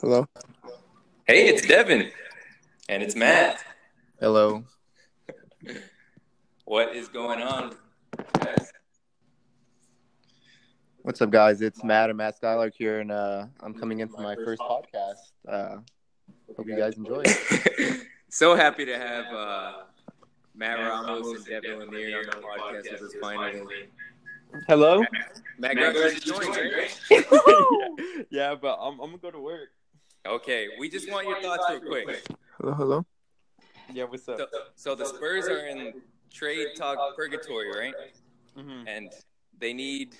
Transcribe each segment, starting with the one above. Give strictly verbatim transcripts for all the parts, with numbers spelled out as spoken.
Hello. Hey, it's Devin. And it's Matt. Hello. What is going on, guys? What's up, guys? It's Matt and Matt Skylark here, and uh, I'm coming in for my first podcast. Uh, hope you guys enjoy it. So happy to have uh, Matt Ramos and Devin Lanier on the podcast with us finally. Hello? Matt, Matt Gregg joined, right? Yeah, but I'm, I'm going to go to work. Okay, we just, just want your thoughts real quick. quick. Hello, hello. Yeah, what's up? So, so the Spurs are in trade talk purgatory, right? Mm-hmm. And they need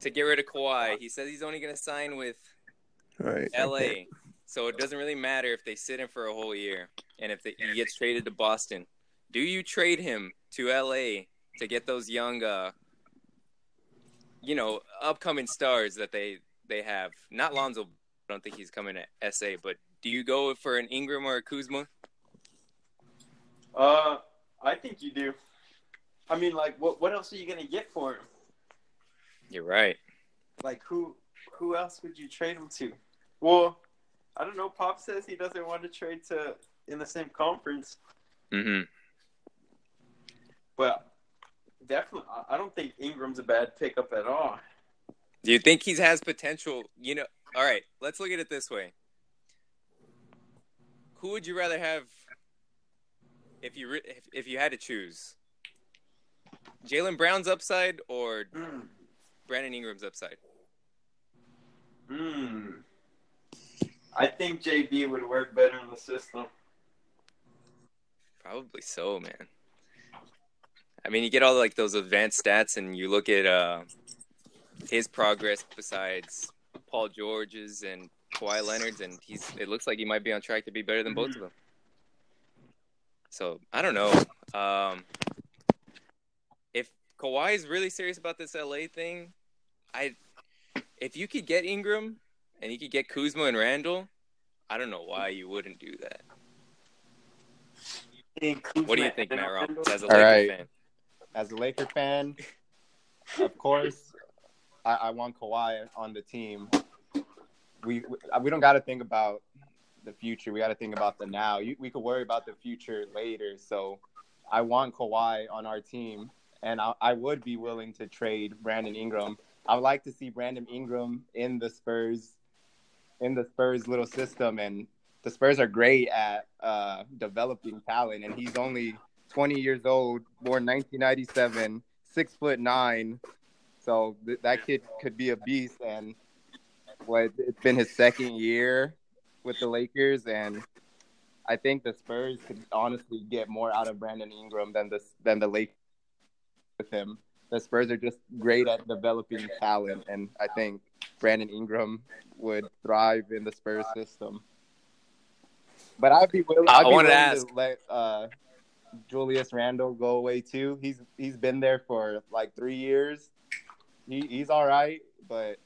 to get rid of Kawhi. He says he's only going to sign with right. L A, so it doesn't really matter if they sit him for a whole year and if they, he gets traded to Boston. Do you trade him to L A to get those young, uh, you know, upcoming stars that they, they have? Not Lonzo. I don't think he's coming to S A, but do you go for an Ingram or a Kuzma? Uh, I think you do. I mean, like, what what else are you gonna get for him? You're right. Like, who who else would you trade him to? Well, I don't know. Pop says he doesn't want to trade to in the same conference. Mm-hmm. Well, definitely, I don't think Ingram's a bad pickup at all. Do you think he has potential? You know. All right, let's look at it this way. Who would you rather have if you re- if, if you had to choose? Jaylen Brown's upside or mm. Brandon Ingram's upside? Hmm. I think J B would work better in the system. Probably so, man. I mean, you get all like those advanced stats, and you look at uh, his progress besides Paul George's and Kawhi Leonard's, and he's. It looks like he might be on track to be better than both of them. So I don't know um, if Kawhi is really serious about this L A thing. I, if you could get Ingram and you could get Kuzma and Randle, I don't know why you wouldn't do that. What do you think, Matt Ramos, as a Laker right. fan? As a Laker fan, of course. I, I want Kawhi on the team. We we, we don't got to think about the future. We got to think about the now. You, we could worry about the future later. So I want Kawhi on our team, and I, I would be willing to trade Brandon Ingram. I would like to see Brandon Ingram in the Spurs, in the Spurs little system. And the Spurs are great at uh, developing talent, and he's only twenty years old, born nineteen ninety-seven, six foot nine. So th- that kid could be a beast, and well, it's been his second year with the Lakers, and I think the Spurs could honestly get more out of Brandon Ingram than the than the Lakers with him. The Spurs are just great at developing talent, and I think Brandon Ingram would thrive in the Spurs system. But I'd be willing, I'd be I willing to ask. let uh, Julius Randle go away too. He's he's been there for like three years. He, he's all right, but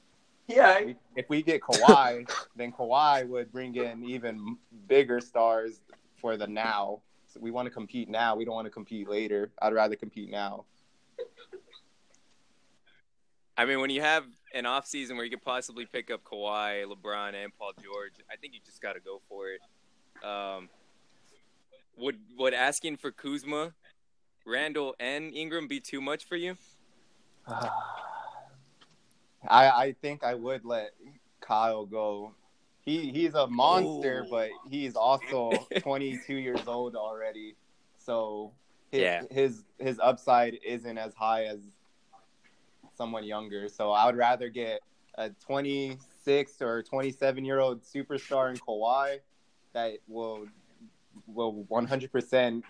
yeah. If we, if we get Kawhi, then Kawhi would bring in even bigger stars for the now. So we want to compete now. We don't want to compete later. I'd rather compete now. I mean, when you have an off season where you could possibly pick up Kawhi, LeBron, and Paul George, I think you just got to go for it. Um, would would asking for Kuzma, Randle, and Ingram be too much for you? I, I think I would let Kyle go. He he's a monster, Ooh. but he's also twenty-two years old already. So his, yeah. his his upside isn't as high as someone younger. So I would rather get a twenty-six or twenty-seven-year-old superstar in Kawhi that will will one hundred percent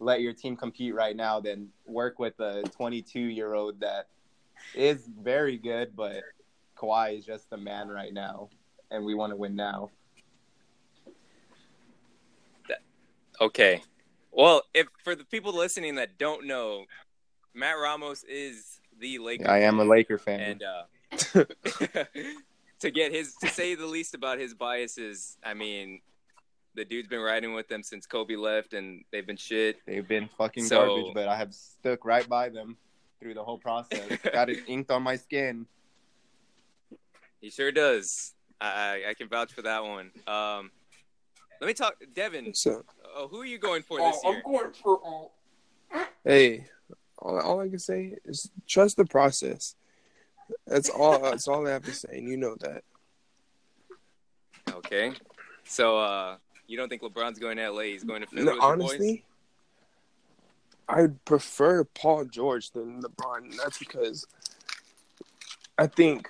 let your team compete right now than work with a twenty-two-year-old that is very good, but Kawhi is just the man right now, and we want to win now. Okay. Well, if for the people listening that don't know, Matt Ramos is the Laker fan. I am a Laker fan. And uh, to get his to say the least about his biases, I mean, the dude's been riding with them since Kobe left, and they've been shit. They've been fucking so, garbage, but I have stuck right by them through the whole process. Got it inked on my skin. He sure does. I I can vouch for that one. Um, let me talk, Devin. So, uh, who are you going for this uh, year? I'm going for all. Hey, all, all I can say is trust the process. That's all. That's all I have to say, and you know that. Okay, so uh, you don't think LeBron's going to L A? He's going to Philly. No, with honestly, I'd prefer Paul George than LeBron. That's because I think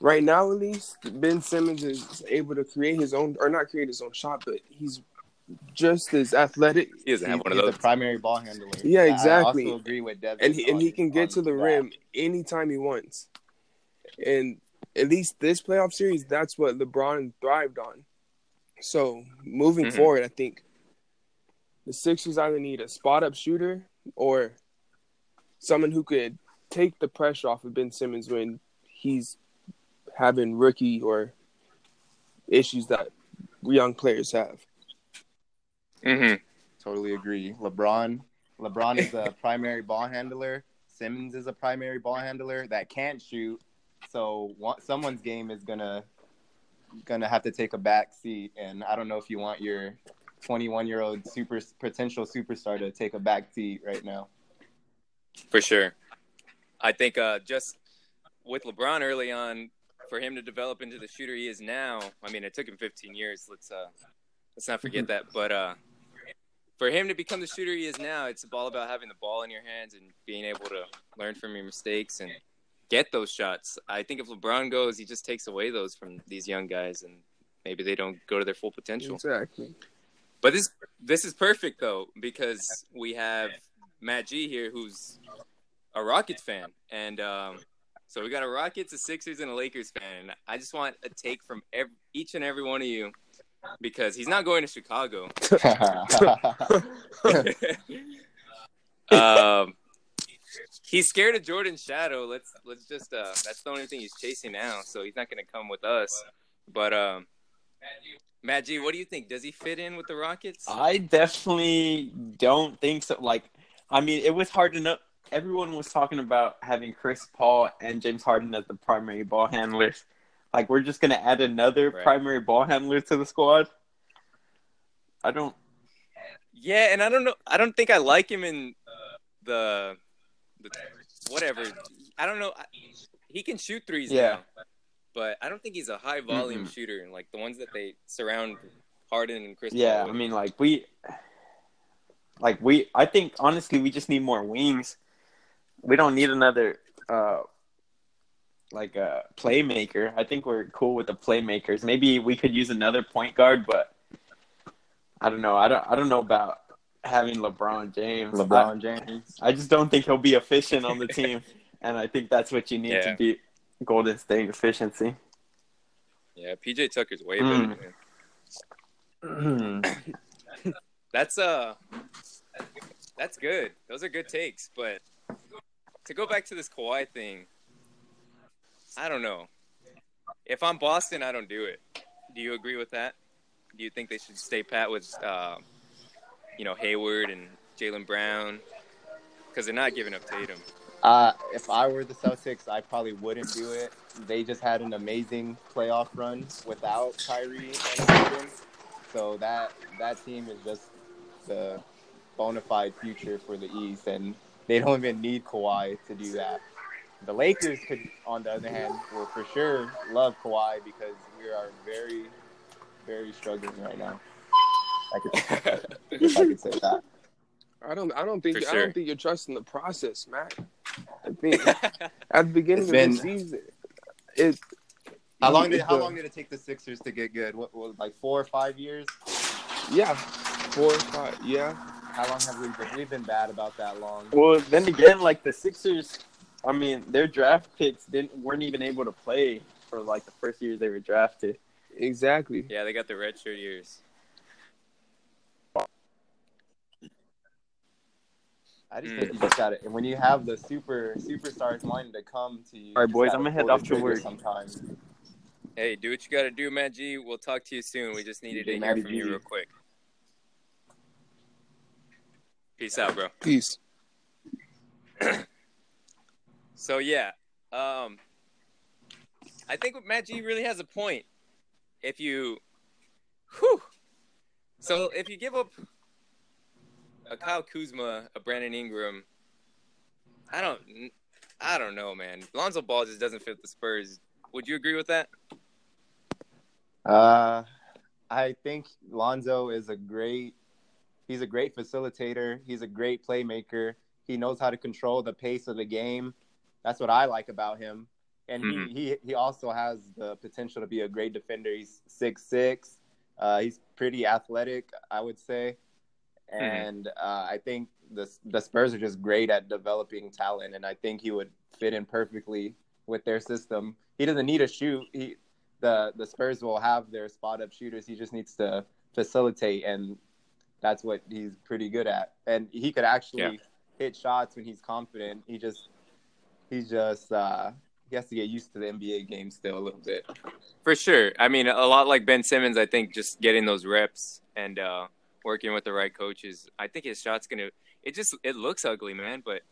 right now, at least, Ben Simmons is able to create his own, or not create his own shot, but he's just as athletic. He doesn't he, have one of those. He's the primary ball handler. Yeah, exactly. I also agree with Devin. And he, and he can get to the that. rim anytime he wants. And at least this playoff series, that's what LeBron thrived on. So, moving mm-hmm. forward, I think the Sixers either need a spot-up shooter or someone who could take the pressure off of Ben Simmons when he's having rookie or issues that young players have. Mm-hmm. Totally agree. LeBron, LeBron is a primary ball handler. Simmons is a primary ball handler that can't shoot. So one, someone's game is gonna gonna have to take a back seat, and I don't know if you want your twenty-one-year-old super potential superstar to take a back seat right now. For sure, I think uh, just with LeBron early on, for him to develop into the shooter he is now. I mean, it took him fifteen years. Let's uh, let's not forget that. But uh, for him to become the shooter he is now, it's all about having the ball in your hands and being able to learn from your mistakes and get those shots. I think if LeBron goes, he just takes away those from these young guys, and maybe they don't go to their full potential. Exactly. But this this is perfect, though, because we have Matt G here, who's a Rockets fan. And um, so we got a Rockets, a Sixers, and a Lakers fan. And I just want a take from every, each and every one of you, because he's not going to Chicago. um, he's scared of Jordan's shadow. Let's let's just uh, – that's the only thing he's chasing now, so he's not going to come with us. But um, – Matt G, what do you think? Does he fit in with the Rockets? I definitely don't think so. Like, I mean, it was hard to know. Everyone was talking about having Chris Paul and James Harden as the primary ball handlers. Like, we're just going to add another right. primary ball handler to the squad. I don't. Yeah, and I don't know. I don't think I like him in the, the whatever. I don't know. He can shoot threes yeah. now. But I don't think he's a high-volume mm-hmm. shooter, and like the ones that they surround Harden and Chris Paul. Yeah, with. I mean, like we, like we. I think honestly, we just need more wings. We don't need another, uh, like a playmaker. I think we're cool with the playmakers. Maybe we could use another point guard, but I don't know. I don't. I don't know about having LeBron James. LeBron James. I, I just don't think he'll be efficient on the team, and I think that's what you need yeah. to be. Golden State efficiency. Yeah, P J Tucker's way better. Mm. Man. that's uh, that's good. Those are good takes. But to go back to this Kawhi thing, I don't know. If I'm Boston, I don't do it. Do you agree with that? Do you think they should stay pat with, uh, you know, Hayward and Jaylen Brown? Because they're not giving up Tatum. Uh, if I were the Celtics, I probably wouldn't do it. They just had an amazing playoff run without Kyrie and Harden. So that that team is just the bona fide future for the East, and they don't even need Kawhi to do that. The Lakers, could, on the other hand, will for sure love Kawhi because we are very, very struggling right now. I could, if I could say that. I don't. I don't think. Sure. I don't think you're trusting the process, Matt. I think at the beginning it's of been, the season, it. How long did How long did it take the Sixers to get good? What, what like four or five years? Yeah, four or five. Yeah. How long have we been? We've been bad about that long. Well, then again, like the Sixers, I mean, their draft picks didn't weren't even able to play for like the first years they were drafted. Exactly. Yeah, they got the redshirt years. I just think you just got it. And when you have the super superstars wanting to come to you. All right, boys, I'm going to head off to work sometimes. Hey, do what you got to do, Matt G. We'll talk to you soon. We just needed to hear from you real quick. Peace out, bro. Peace. So, yeah. Um, I think Matt G really has a point. If you, whew. So if you give up a Kyle Kuzma, a Brandon Ingram, I don't, I don't know, man. Lonzo Ball just doesn't fit the Spurs. Would you agree with that? Uh, I think Lonzo is a great. He's a great facilitator. He's a great playmaker. He knows how to control the pace of the game. That's what I like about him. And mm-hmm. he, he he also has the potential to be a great defender. He's six six. Uh, he's pretty athletic, I would say. And mm-hmm. uh, I think the the Spurs are just great at developing talent, and I think he would fit in perfectly with their system. He doesn't need to shoot. He the the Spurs will have their spot-up shooters. He just needs to facilitate, and that's what he's pretty good at. And he could actually yeah. hit shots when he's confident. He just he just uh, he has to get used to the N B A game still a little bit. For sure. I mean, a lot like Ben Simmons, I think just getting those reps and uh, – working with the right coaches, I think his shot's going to – it just – it looks ugly, man, but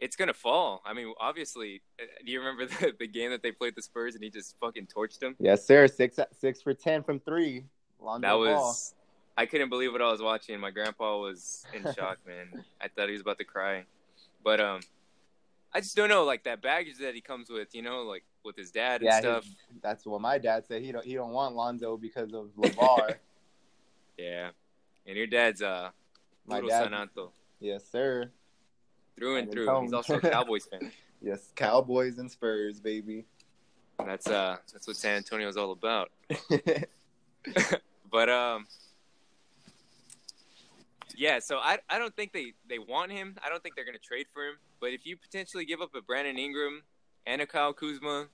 it's going to fall. I mean, obviously, do you remember the, the game that they played the Spurs and he just fucking torched them? Yes, sir. Six six for ten from three. Lonzo that was – I couldn't believe what I was watching. My grandpa was in shock, man. I thought he was about to cry. But um, I just don't know, like, that baggage that he comes with, you know, like with his dad yeah, and stuff. He, that's what my dad said. He don't, he don't want Lonzo because of LeVar. Yeah. And your dad's uh, my dad, Sananto. Yes, sir. Through and through. He's also a Cowboys fan. Yes, Cowboys and Spurs, baby. And that's uh, that's what San Antonio's all about. But um, yeah. So I I don't think they, they want him. I don't think they're gonna trade for him. But if you potentially give up a Brandon Ingram and a Kyle Kuzma,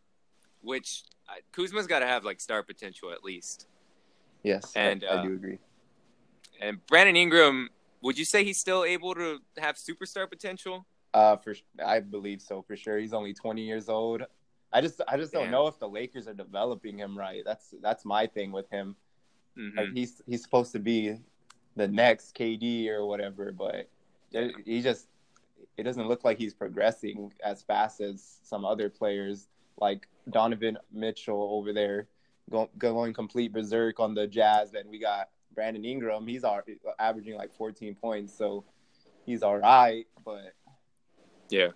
which uh, Kuzma's got to have like star potential at least. Yes, and I, I do agree. And Brandon Ingram, would you say he's still able to have superstar potential? Uh, for I believe so, for sure. He's only twenty years old. I just, I just Damn. don't know if the Lakers are developing him right. That's that's my thing with him. Mm-hmm. Like he's he's supposed to be the next K D or whatever, but yeah. he just it doesn't look like he's progressing as fast as some other players, like Donovan Mitchell over there, going, going complete berserk on the Jazz, and we got Brandon Ingram, he's averaging like fourteen points, so he's all right. But yeah,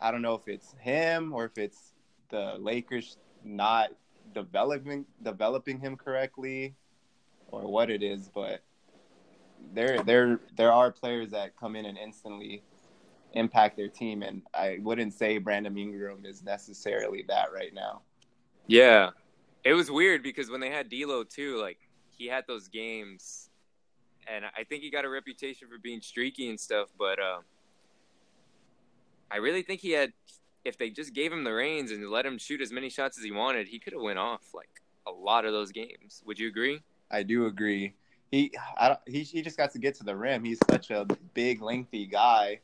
I don't know if it's him or if it's the Lakers not developing developing him correctly, or what it is. But there, there, there are players that come in and instantly impact their team, and I wouldn't say Brandon Ingram is necessarily that right now. Yeah, it was weird because when they had D'Lo too, like. He had those games, and I think he got a reputation for being streaky and stuff, but uh, I really think he had – if they just gave him the reins and let him shoot as many shots as he wanted, he could have went off, like, a lot of those games. Would you agree? I do agree. He I don't, he, he just got to get to the rim. He's such a big, lengthy guy,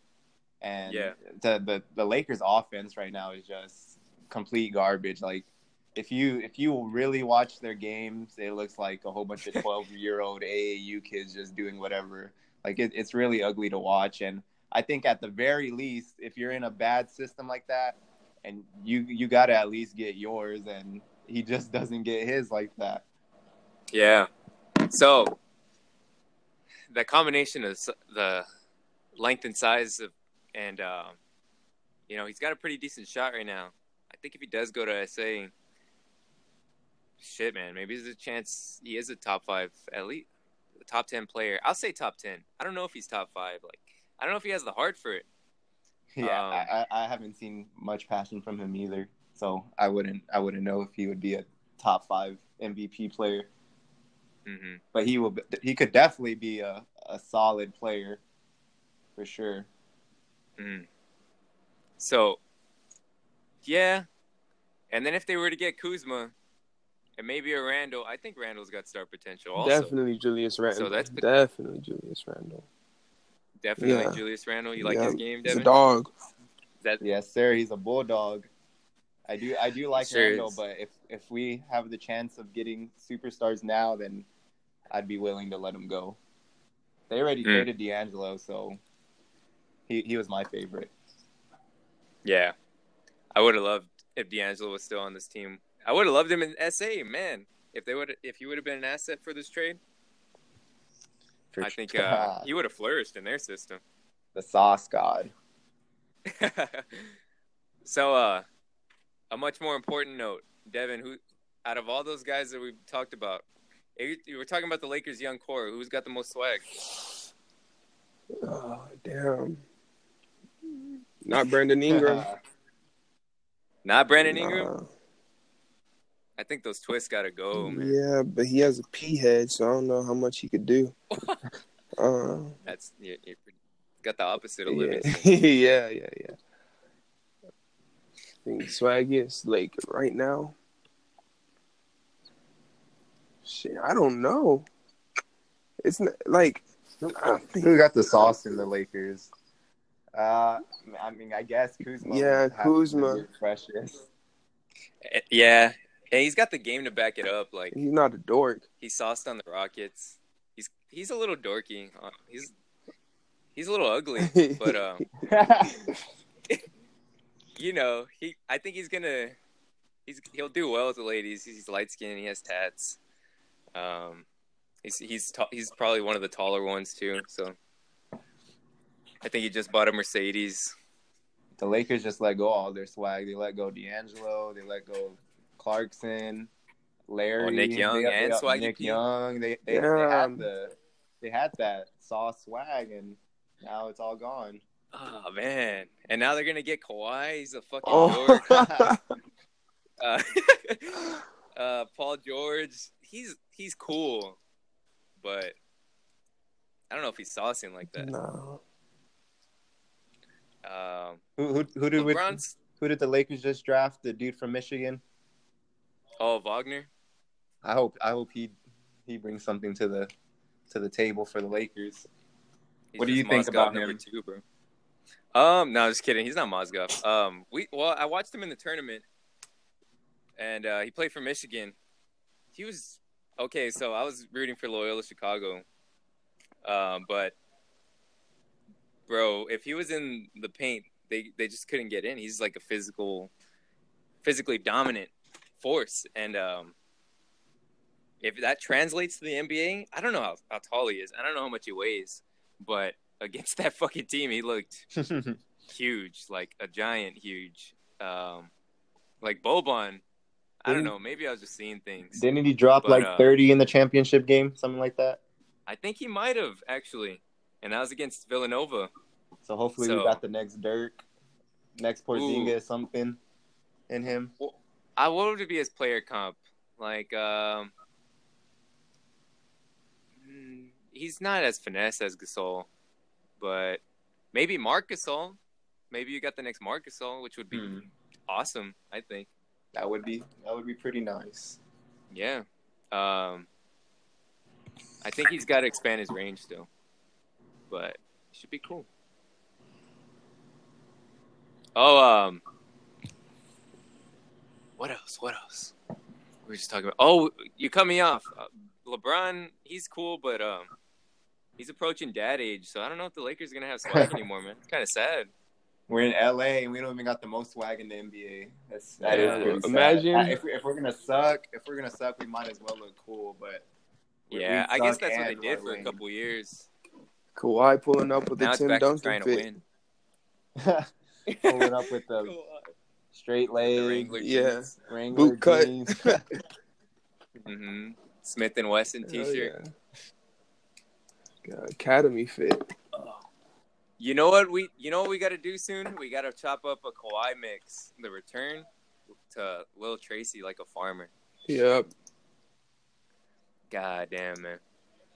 and yeah. the, the, the Lakers' offense right now is just complete garbage, like – If you if you really watch their games, it looks like a whole bunch of twelve-year-old A A U kids just doing whatever. Like, it, it's really ugly to watch. And I think at the very least, if you're in a bad system like that, and you, you got to at least get yours, and he just doesn't get his like that. Yeah. So, the combination of the length and size of, and, uh, you know, he's got a pretty decent shot right now. I think if he does go to S A – Shit, man. Maybe there's a chance he is a top five, at least a top ten player. I'll say top ten. I don't know if he's top five. Like, I don't know if he has the heart for it. Yeah, um, I, I haven't seen much passion from him either, so I wouldn't. I wouldn't know if he would be a top five M V P player. Mm-hmm. But he will. He could definitely be a, a solid player, for sure. Mm. So, yeah, and then if they were to get Kuzma. And maybe a Randle. I think Randle's got star potential also. Definitely Julius Randle. So that's pot- definitely Julius Randle. Definitely yeah. Julius Randle. You like yeah. his game, Devin? He's a dog. That- yes, sir. He's a bulldog. I do I do like sure Randle, is. But if, if we have the chance of getting superstars now, then I'd be willing to let him go. They already mm. dated D'Angelo, so he, he was my favorite. Yeah. I would have loved if D'Angelo was still on this team. I would have loved him in S A, man. If they would, if he would have been an asset for this trade, for I think uh, he would have flourished in their system. The sauce god. So, uh, a much more important note, Devin. Who, out of all those guys that we've talked about, if you were talking about the Lakers' young core, who's got the most swag? Oh, damn! Not Brandon Ingram. Not Brandon Ingram. Nah. I think those twists gotta go, man. Yeah, but he has a pea head, so I don't know how much he could do. uh, That's you got the opposite of living. Yeah. yeah, yeah, yeah. I think swaggiest Lake right now. Shit, I don't know. It's not, like I think... who got the sauce in the Lakers? Uh, I mean, I guess Kuzma. Yeah, Kuzma. Precious. Yeah. And he's got the game to back it up. Like he's not a dork. He sauced on the Rockets. He's he's a little dorky. He's he's a little ugly, but um, you know he. I think he's gonna he's he'll do well with the ladies. He's light skinned. He has tats. Um, he's he's ta- he's probably one of the taller ones too. So I think he just bought a Mercedes. The Lakers just let go all their swag. They let go D'Angelo. They let go Clarkson, Larry, oh, Nick Young, they, and they, Swaggy Nick P. Young. They they, yeah. they had the they had that sauce swag, and now it's all gone. Oh man! And now they're gonna get Kawhi. He's a fucking oh. dork. uh, uh, Paul George. He's he's cool, but I don't know if he's saucing like that. No. Um. Who who who did we, who did the Lakers just draft? The dude from Michigan. Oh, Wagner. I hope I hope he he brings something to the to the table for the Lakers. He's what do you think Mozgov about him? Two, bro. Um, no, I'm just kidding. He's not Mozgov. Um, we well, I watched him in the tournament, and uh, he played for Michigan. He was okay. So I was rooting for Loyola Chicago, um, but bro, if he was in the paint, they they just couldn't get in. He's like a physical, physically dominant force, and um if that translates to the N B A, I don't know how, how tall he is, I don't know how much he weighs, but against that fucking team he looked huge, like a giant huge, um like Boban. I don't know, maybe I was just seeing things. Didn't he drop but, like uh, thirty in the championship game, something like that? I think he might have actually, and that was against Villanova, so hopefully so, we got the next Dirk, next Porzingis, ooh. Something in him. Well, I wanted to be his player comp. Like, um, he's not as finesse as Gasol, but maybe Marc Gasol. Maybe you got the next Marc Gasol, which would be mm. awesome. I think that would be that would be pretty nice. Yeah, um, I think he's got to expand his range still, but it should be cool. Oh, um. What else? What else? We were just talking about. Oh, you cut me off. Uh, LeBron, he's cool, but um, he's approaching dad age, so I don't know if the Lakers are gonna have swag anymore, man. It's kind of sad. We're in L A and we don't even got the most swag in the N B A. That's that yeah, is pretty sad. Imagine if, we, if we're gonna suck. If we're gonna suck, we might as well look cool. But yeah, I guess that's what they did for a couple years. Kawhi pulling up with the Tim Duncan fit. Pulling up with the. Straight leg, yeah, Wrangler boot cut, mm-hmm. Smith and Wesson T-shirt, yeah. Academy fit. You know what we, you know what we got to do soon? We got to chop up a Kawhi mix, the return to Will Tracy like a farmer. Yep. God damn, man.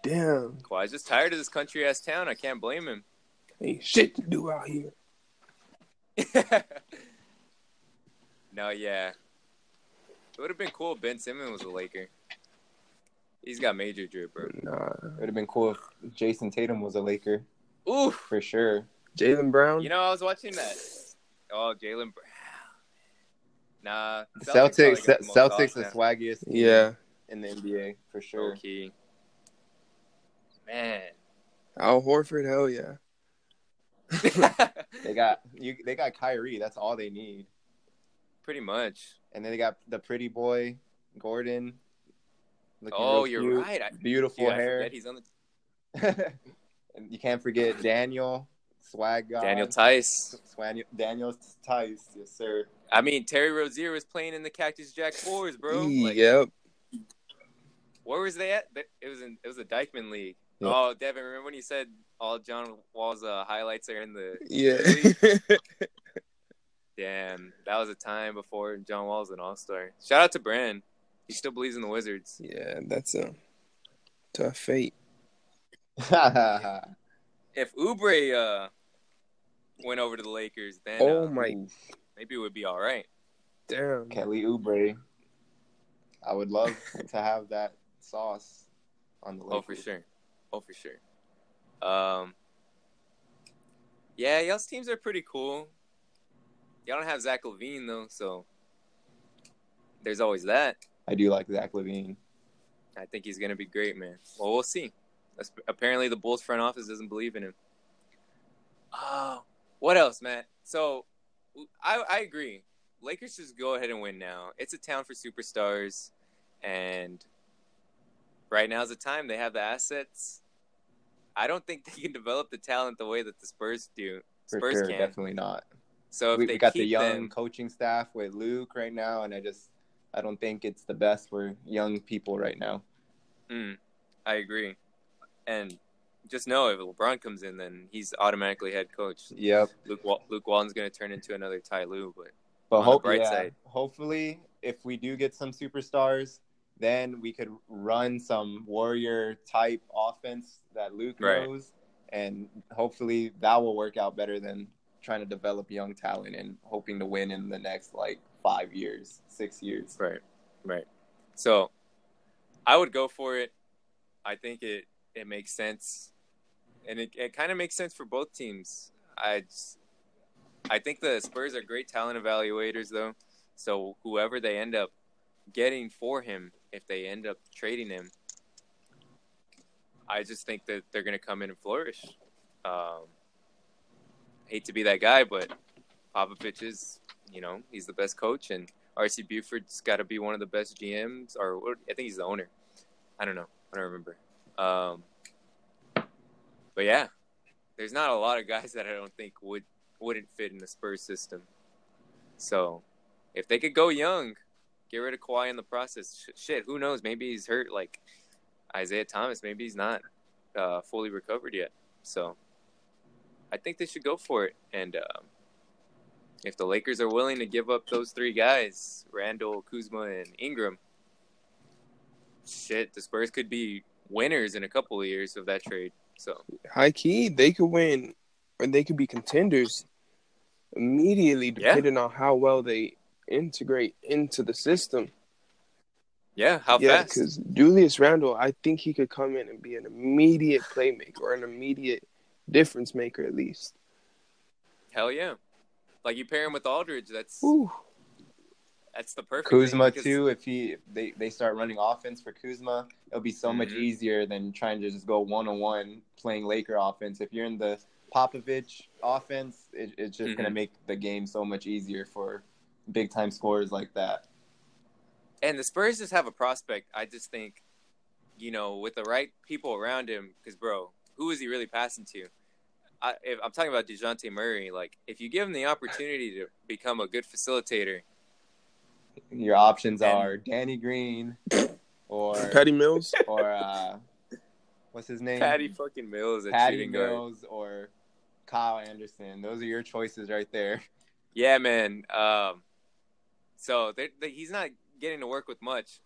Damn. Kawhi's just tired of this country ass town. I can't blame him. Ain't shit to do out here. No, yeah. It would have been cool if Ben Simmons was a Laker. He's got major drip, bro. Nah. It would have been cool if Jason Tatum was a Laker. Ooh. For sure. Jaylen Brown? You know, I was watching that. Oh, Jaylen Brown. Nah. Celtics Celtics, the Celtics the swaggiest team yeah. in the N B A, for sure. Okay. Man. Al Horford, hell yeah. they got you. They got Kyrie. That's all they need. Pretty much. And then they got the pretty boy, Gordon. Oh, you're cute. Right. I, Beautiful dude, hair. I forget he's on the... And you can't forget Daniel, Swag God. Daniel Tice. Swag, Daniel Tice, yes, sir. I mean, Terry Rozier was playing in the Cactus Jack Fours, bro. Like, yep. Where was they at? It was in. It was the Dykeman League. Yep. Oh, Devin, remember when you said all John Wall's uh, highlights are in the yeah. league? Damn, that was a time before John Wall was an all-star. Shout out to Brand. He still believes in the Wizards. Yeah, that's a tough fate. If Oubre uh, went over to the Lakers, then oh uh, my, maybe it would be all right. Damn, Kelly Oubre. I would love to have that sauce on the Lakers. Oh, for sure. Oh, for sure. Um, yeah, y'all's teams are pretty cool. Y'all don't have Zach LaVine, though, so there's always that. I do like Zach LaVine. I think he's going to be great, man. Well, we'll see. That's, apparently, the Bulls front office doesn't believe in him. Oh, what else, Matt? So, I, I agree. Lakers just go ahead and win now. It's a town for superstars, and right now is the time. They have the assets. I don't think they can develop the talent the way that the Spurs do. For Spurs sure, can. Definitely not. So if we, they we got keep the young them, coaching staff with Luke right now, and I just I don't think it's the best for young people right now. Mm, I agree, and just know if LeBron comes in, then he's automatically head coach. Yep. Luke Luke Walton's going to turn into another Ty Lue, but. But hope, yeah, hopefully, if we do get some superstars, then we could run some Warrior-type offense that Luke right. knows, and hopefully that will work out better than trying to develop young talent and hoping to win in the next, like, five years, six years. Right, right. So I would go for it. I think it, it makes sense, and it, it kind of makes sense for both teams. I just... I think the Spurs are great talent evaluators, though. So whoever they end up getting for him, if they end up trading him, I just think that they're going to come in and flourish. Um, hate to be that guy, but Popovich is, you know, he's the best coach. And R C Buford's got to be one of the best G Ms. Or, or I think he's the owner. I don't know. I don't remember. Um, but, yeah, there's not a lot of guys that I don't think would wouldn't fit in the Spurs system. So, if they could go young, get rid of Kawhi in the process, sh- shit, who knows? Maybe he's hurt like Isaiah Thomas. Maybe he's not uh, fully recovered yet. So, I think they should go for it. And uh, if the Lakers are willing to give up those three guys, Randle, Kuzma, and Ingram, shit, the Spurs could be winners in a couple of years of that trade. So, high key, they could win. Or they could be contenders immediately, depending yeah. on how well they integrate into the system. Yeah, how yeah, fast? Because Julius Randle, I think he could come in and be an immediate playmaker or an immediate difference maker, at least. Hell yeah! Like you pair him with Aldridge, that's Ooh. that's the perfect. Kuzma thing too. If he if they they start running offense for Kuzma, it'll be so mm-hmm. much easier than trying to just go one on one playing Laker offense. If you're in the Popovich offense, it, it's just mm-hmm. going to make the game so much easier for big-time scorers like that. And the Spurs just have a prospect. I just think, you know, with the right people around him, because, bro, who is he really passing to? I, if, I'm talking about DeJounte Murray. Like, if you give him the opportunity to become a good facilitator. Your options and, are Danny Green or Patty Mills or uh, – what's his name? Patty fucking Mills. At Patty Mills guard. Or Kyle Anderson. Those are your choices right there. Yeah, man. Um, so they're, they're, he's not getting to work with much.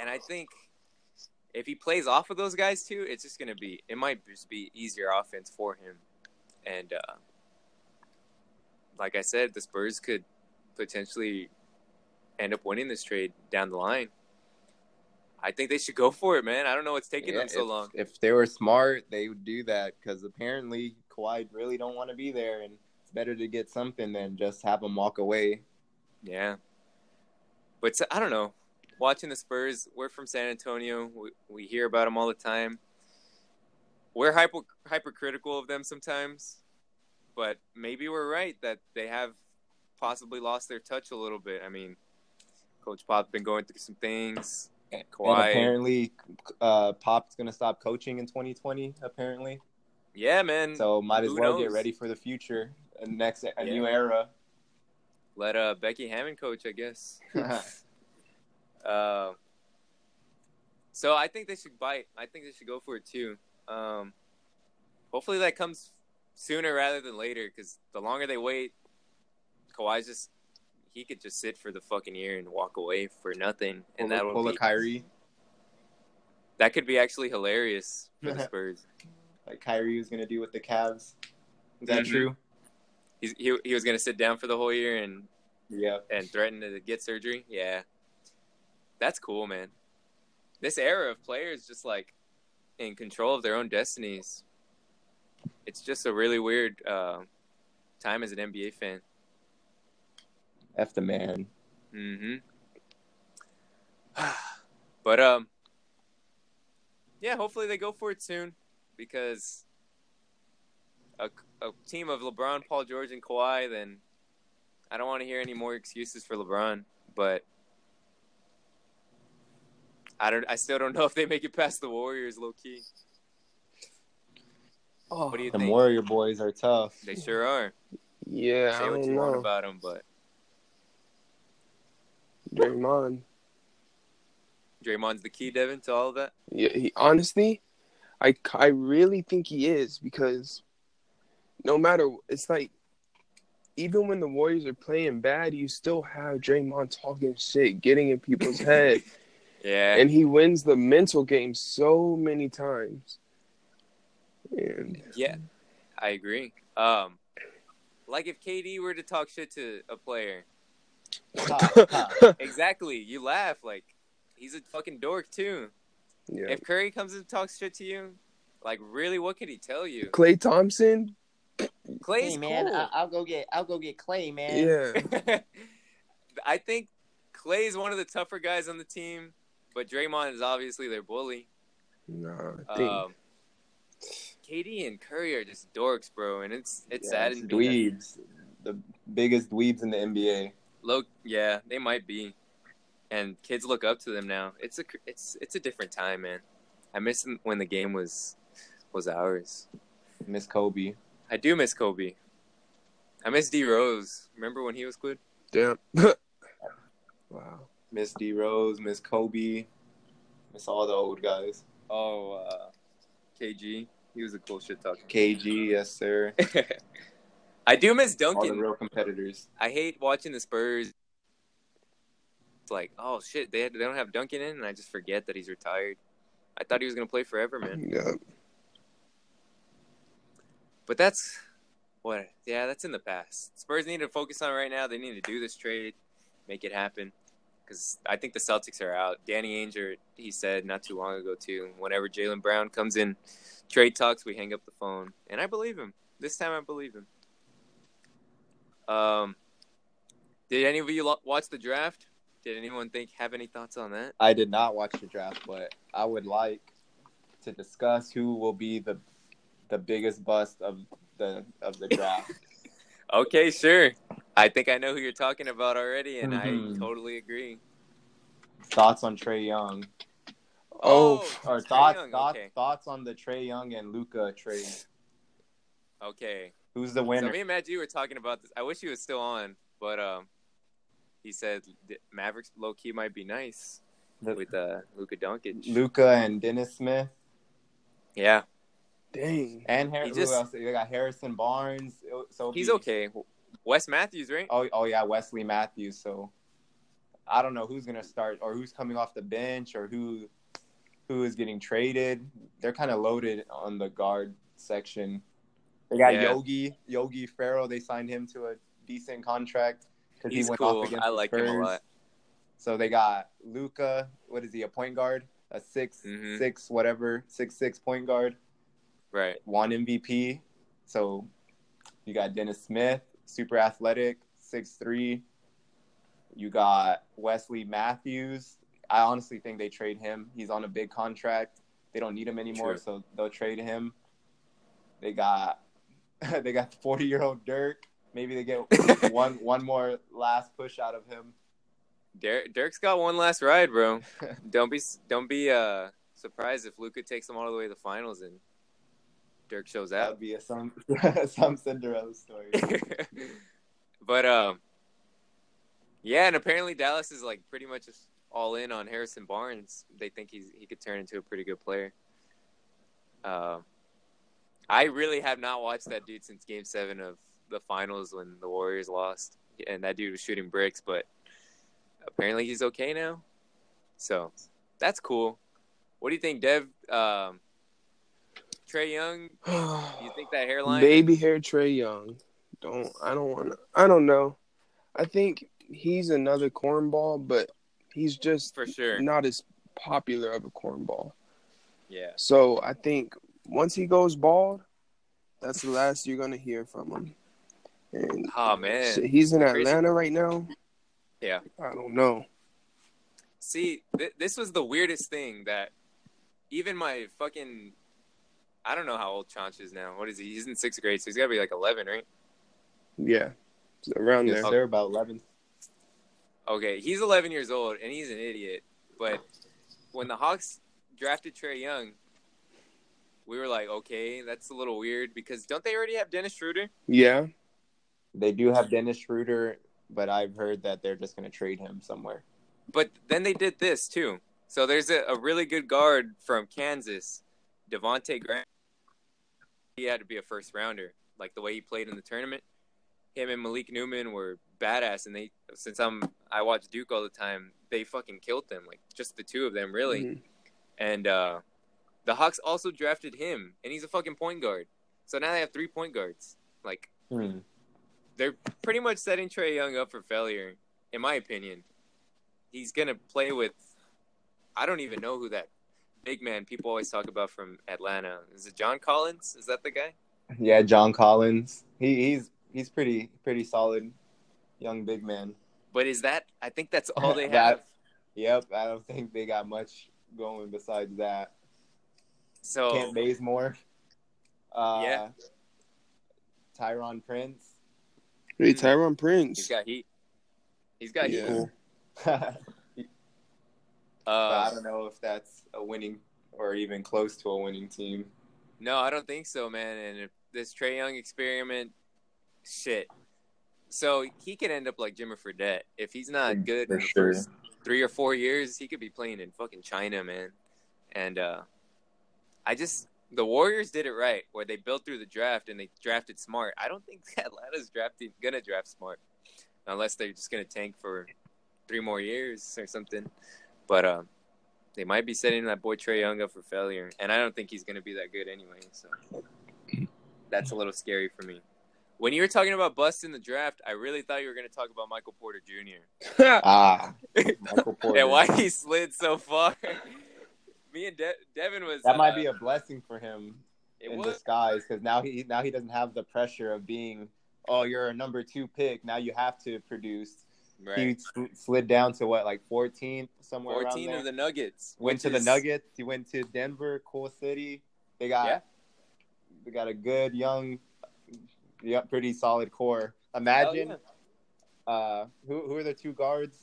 And I think if he plays off of those guys too, it's just going to be – it might just be easier offense for him. And uh, like I said, the Spurs could potentially end up winning this trade down the line. I think they should go for it, man. I don't know what's taking yeah, them so if, long. If they were smart, they would do that because apparently Kawhi really don't want to be there, and it's better to get something than just have him walk away. Yeah. But I don't know. Watching the Spurs, we're from San Antonio. We, we hear about them all the time. We're hyper, hypercritical of them sometimes, but maybe we're right that they have possibly lost their touch a little bit. I mean, Coach Pop's been going through some things. Kawhi. And apparently, uh, Pop's going to stop coaching in twenty twenty, apparently. Yeah, man. So might as Who well knows? Get ready for the future, a next a yeah. new era. Let uh, Becky Hammond coach, I guess. uh, so I think they should bite. I think they should go for it, too. Um, hopefully that comes sooner rather than later, because the longer they wait, Kawhi's just – he could just sit for the fucking year and walk away for nothing, and that would be Kyrie. That could be actually hilarious for the Spurs. Like Kyrie was gonna do with the Cavs. Is that mm-hmm. true? He's, he he was gonna sit down for the whole year and yeah, and threaten to get surgery. Yeah, that's cool, man. This era of players just like in control of their own destinies. It's just a really weird uh, time as an N B A fan. F the man. Mm-hmm. But, um, yeah, hopefully they go for it soon, because a, a team of LeBron, Paul George, and Kawhi, then I don't want to hear any more excuses for LeBron, but I don't. I still don't know if they make it past the Warriors, low-key. Oh, what do you the think? The Warrior boys are tough. They sure are. Yeah, Say I what don't you know. want about them, but... Draymond. Draymond's the key, Devin, to all of that? Yeah, he, honestly, I, I really think he is, because no matter, it's like, even when the Warriors are playing bad, you still have Draymond talking shit, getting in people's head. Yeah. And he wins the mental game so many times. And... yeah, I agree. Um, like if K D were to talk shit to a player... Pop, pop. Exactly. You laugh like he's a fucking dork too. Yeah. If Curry comes and talks shit to you, like really, what could he tell you? Klay Thompson. Klay, hey, man, cool. I- I'll go get. I'll go get Klay, man. Yeah. I think Klay is one of the tougher guys on the team, but Draymond is obviously their bully. No, I think um, K D and Curry are just dorks, bro, and it's it's yeah, sad. It's dweebs, the biggest dweebs in the N B A. Low, yeah, they might be, and kids look up to them now. It's a it's it's a different time, man. I miss when the game was was ours. Miss Kobe. I do miss Kobe. I miss D Rose. Remember when he was good? Damn. Wow. Miss D Rose. Miss Kobe. Miss all the old guys. Oh, uh, K G. He was a cool shit talker. K G, yes sir. I do miss Duncan. All the real competitors. I hate watching the Spurs. It's like, oh, shit, they had, they don't have Duncan in, and I just forget that he's retired. I thought he was going to play forever, man. Yeah. But that's what? Yeah, that's in the past. Spurs need to focus on right now. They need to do this trade, make it happen, because I think the Celtics are out. Danny Ainge, he said not too long ago, too, whenever Jaylen Brown comes in, trade talks, we hang up the phone. And I believe him. This time I believe him. Um, did any of you lo- watch the draft? Did anyone think have any thoughts on that? I did not watch the draft, but I would like to discuss who will be the the biggest bust of the of the draft. Okay, sure. I think I know who you're talking about already, and mm-hmm. I totally agree. Thoughts on Trae Young? Oh, oh or Trae thoughts Young. Thoughts, okay. thoughts on the Trae Young and Luka trade? Okay. Who's the winner? So me and Matt G were talking about this. I wish he was still on, but um, he said Mavericks low-key might be nice the, with uh, Luka Doncic. Luka and Dennis Smith. Yeah. Dang. And Har- he just, who else? They got Harrison Barnes. So he's okay. Wes Matthews, right? Oh, oh yeah, Wesley Matthews. So I don't know who's going to start or who's coming off the bench or who who is getting traded. They're kind of loaded on the guard section. They got yeah. Yogi, Yogi Ferrell. They signed him to a decent contract because he went cool. off against I like the Spurs. Him a lot. So they got Luka. What is he? A point guard? A six, mm-hmm. six, whatever, six, six point guard. Right. One M V P. So you got Dennis Smith, super athletic, six three. You got Wesley Matthews. I honestly think they trade him. He's on a big contract. They don't need him anymore, True. so they'll trade him. They got. They got forty-year-old Dirk. Maybe they get one one more last push out of him. Dirk, Dirk's got one last ride, bro. Don't be don't be uh, surprised if Luka takes them all the way to the finals and Dirk shows out. That'd be a some some Cinderella story. But um, yeah, and apparently Dallas is like pretty much all in on Harrison Barnes. They think he's he could turn into a pretty good player. Uh, I really have not watched that dude since Game Seven of the Finals when the Warriors lost, and that dude was shooting bricks. But apparently he's okay now, so that's cool. What do you think, Dev? Um, Trae Young? Do you think that hairline? Baby hair, Trae Young. Don't I don't want to. I don't know. I think he's another cornball, but he's just for sure not as popular of a cornball. Yeah. So I think once he goes bald, that's the last you're gonna hear from him. And oh man, he's in Atlanta right now. Yeah. I don't know. See, th- this was the weirdest thing that even my fucking I don't know how old Chonch is now. What is he? He's in sixth grade, so he's gotta be like eleven, right? Yeah, so around there. They're about eleven. Okay, he's eleven years old, and he's an idiot. But when the Hawks drafted Trae Young, we were like, okay, that's a little weird because don't they already have Dennis Schroeder? Yeah, they do have Dennis Schroeder, but I've heard that they're just going to trade him somewhere. But then they did this, too. So there's a, a really good guard from Kansas, Devontae Graham. He had to be a first-rounder, like the way he played in the tournament. Him and Malik Newman were badass, and they since I'm I watch Duke all the time, they fucking killed them, like just the two of them, really. Mm-hmm. And uh, the Hawks also drafted him, and he's a fucking point guard. So now they have three point guards. Like mm-hmm. They're pretty much setting Trae Young up for failure, in my opinion. He's gonna play with I don't even know who that big man people always talk about from Atlanta. Is it John Collins? Is that the guy? Yeah, John Collins. He he's. He's pretty pretty solid young big man. But is that – I think that's all they have. Yep, I don't think they got much going besides that. So Kent Bazemore. Uh, yeah. Taurean Prince. Hey, Taurean Prince. He's got heat. He's got yeah. heat. uh, I don't know if that's a winning or even close to a winning team. No, I don't think so, man. And if this Trae Young experiment – Shit. So he could end up like Jimmer Fredette. If he's not good for in the sure. first three or four years, he could be playing in fucking China, man. And uh, I just – the Warriors did it right where they built through the draft and they drafted smart. I don't think Atlanta's drafting going to draft smart unless they're just going to tank for three more years or something. But uh, they might be setting that boy Trae Young up for failure, and I don't think he's going to be that good anyway. So that's a little scary for me. When you were talking about busting the draft, I really thought you were going to talk about Michael Porter Junior ah, Michael Porter. And why he slid so far. Me and De- Devin was... That uh, might be a blessing for him in was. disguise, because now he now he doesn't have the pressure of being, oh, you're a number two pick. Now you have to produce. Right. He slid down to, what, like fourteenth, somewhere around there? fourteen of the Nuggets. Went to is... the Nuggets. He went to Denver, cool city. They got yeah. They got a good, young... Yep, pretty solid core. Imagine, oh, yeah. uh, who who are the two guards?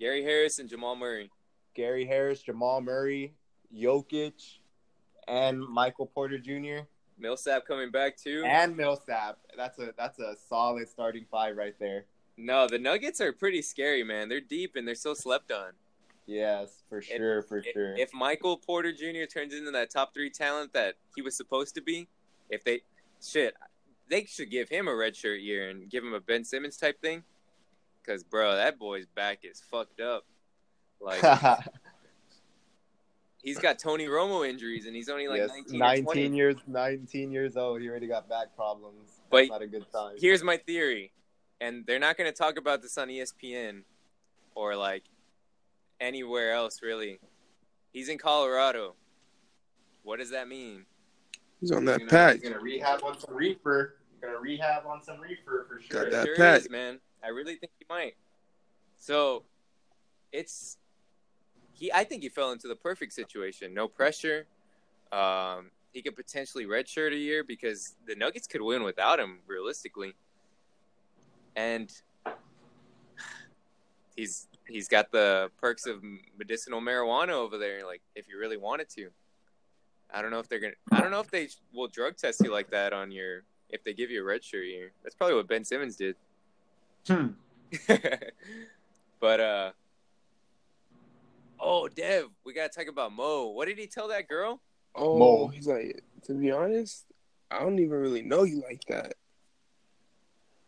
Gary Harris and Jamal Murray. Gary Harris, Jamal Murray, Jokic, and Michael Porter Junior Millsap coming back too. And Millsap, that's a that's a solid starting five right there. No, the Nuggets are pretty scary, man. They're deep and they're so slept on. Yes, for sure, if, for if, sure. If Michael Porter Junior turns into that top three talent that he was supposed to be, if they shit. They should give him a redshirt year and give him a Ben Simmons type thing. Because, bro, that boy's back is fucked up. Like, he's got Tony Romo injuries, and he's only like yes, nineteen, nineteen years nineteen years old. He already got back problems. That's but not a good sign. Here's my theory, and they're not going to talk about this on E S P N or, like, anywhere else, really. He's in Colorado. What does that mean? He's on that he's gonna, pack. He's gonna rehab on some reefer. He's gonna rehab on some reefer for sure. Got that sure pack, is, man. I really think he might. So, it's he. I think he fell into the perfect situation. No pressure. Um, he could potentially redshirt a year because the Nuggets could win without him, realistically. And he's he's got the perks of medicinal marijuana over there, like, if you really wanted to. I don't know if they're going to – I don't know if they will drug test you like that on your – if they give you a redshirt year. That's probably what Ben Simmons did. Hmm. But, uh – oh, Dev, we got to talk about Mo. What did he tell that girl? Oh, Mo. He's like, to be honest, I don't even really know you like that.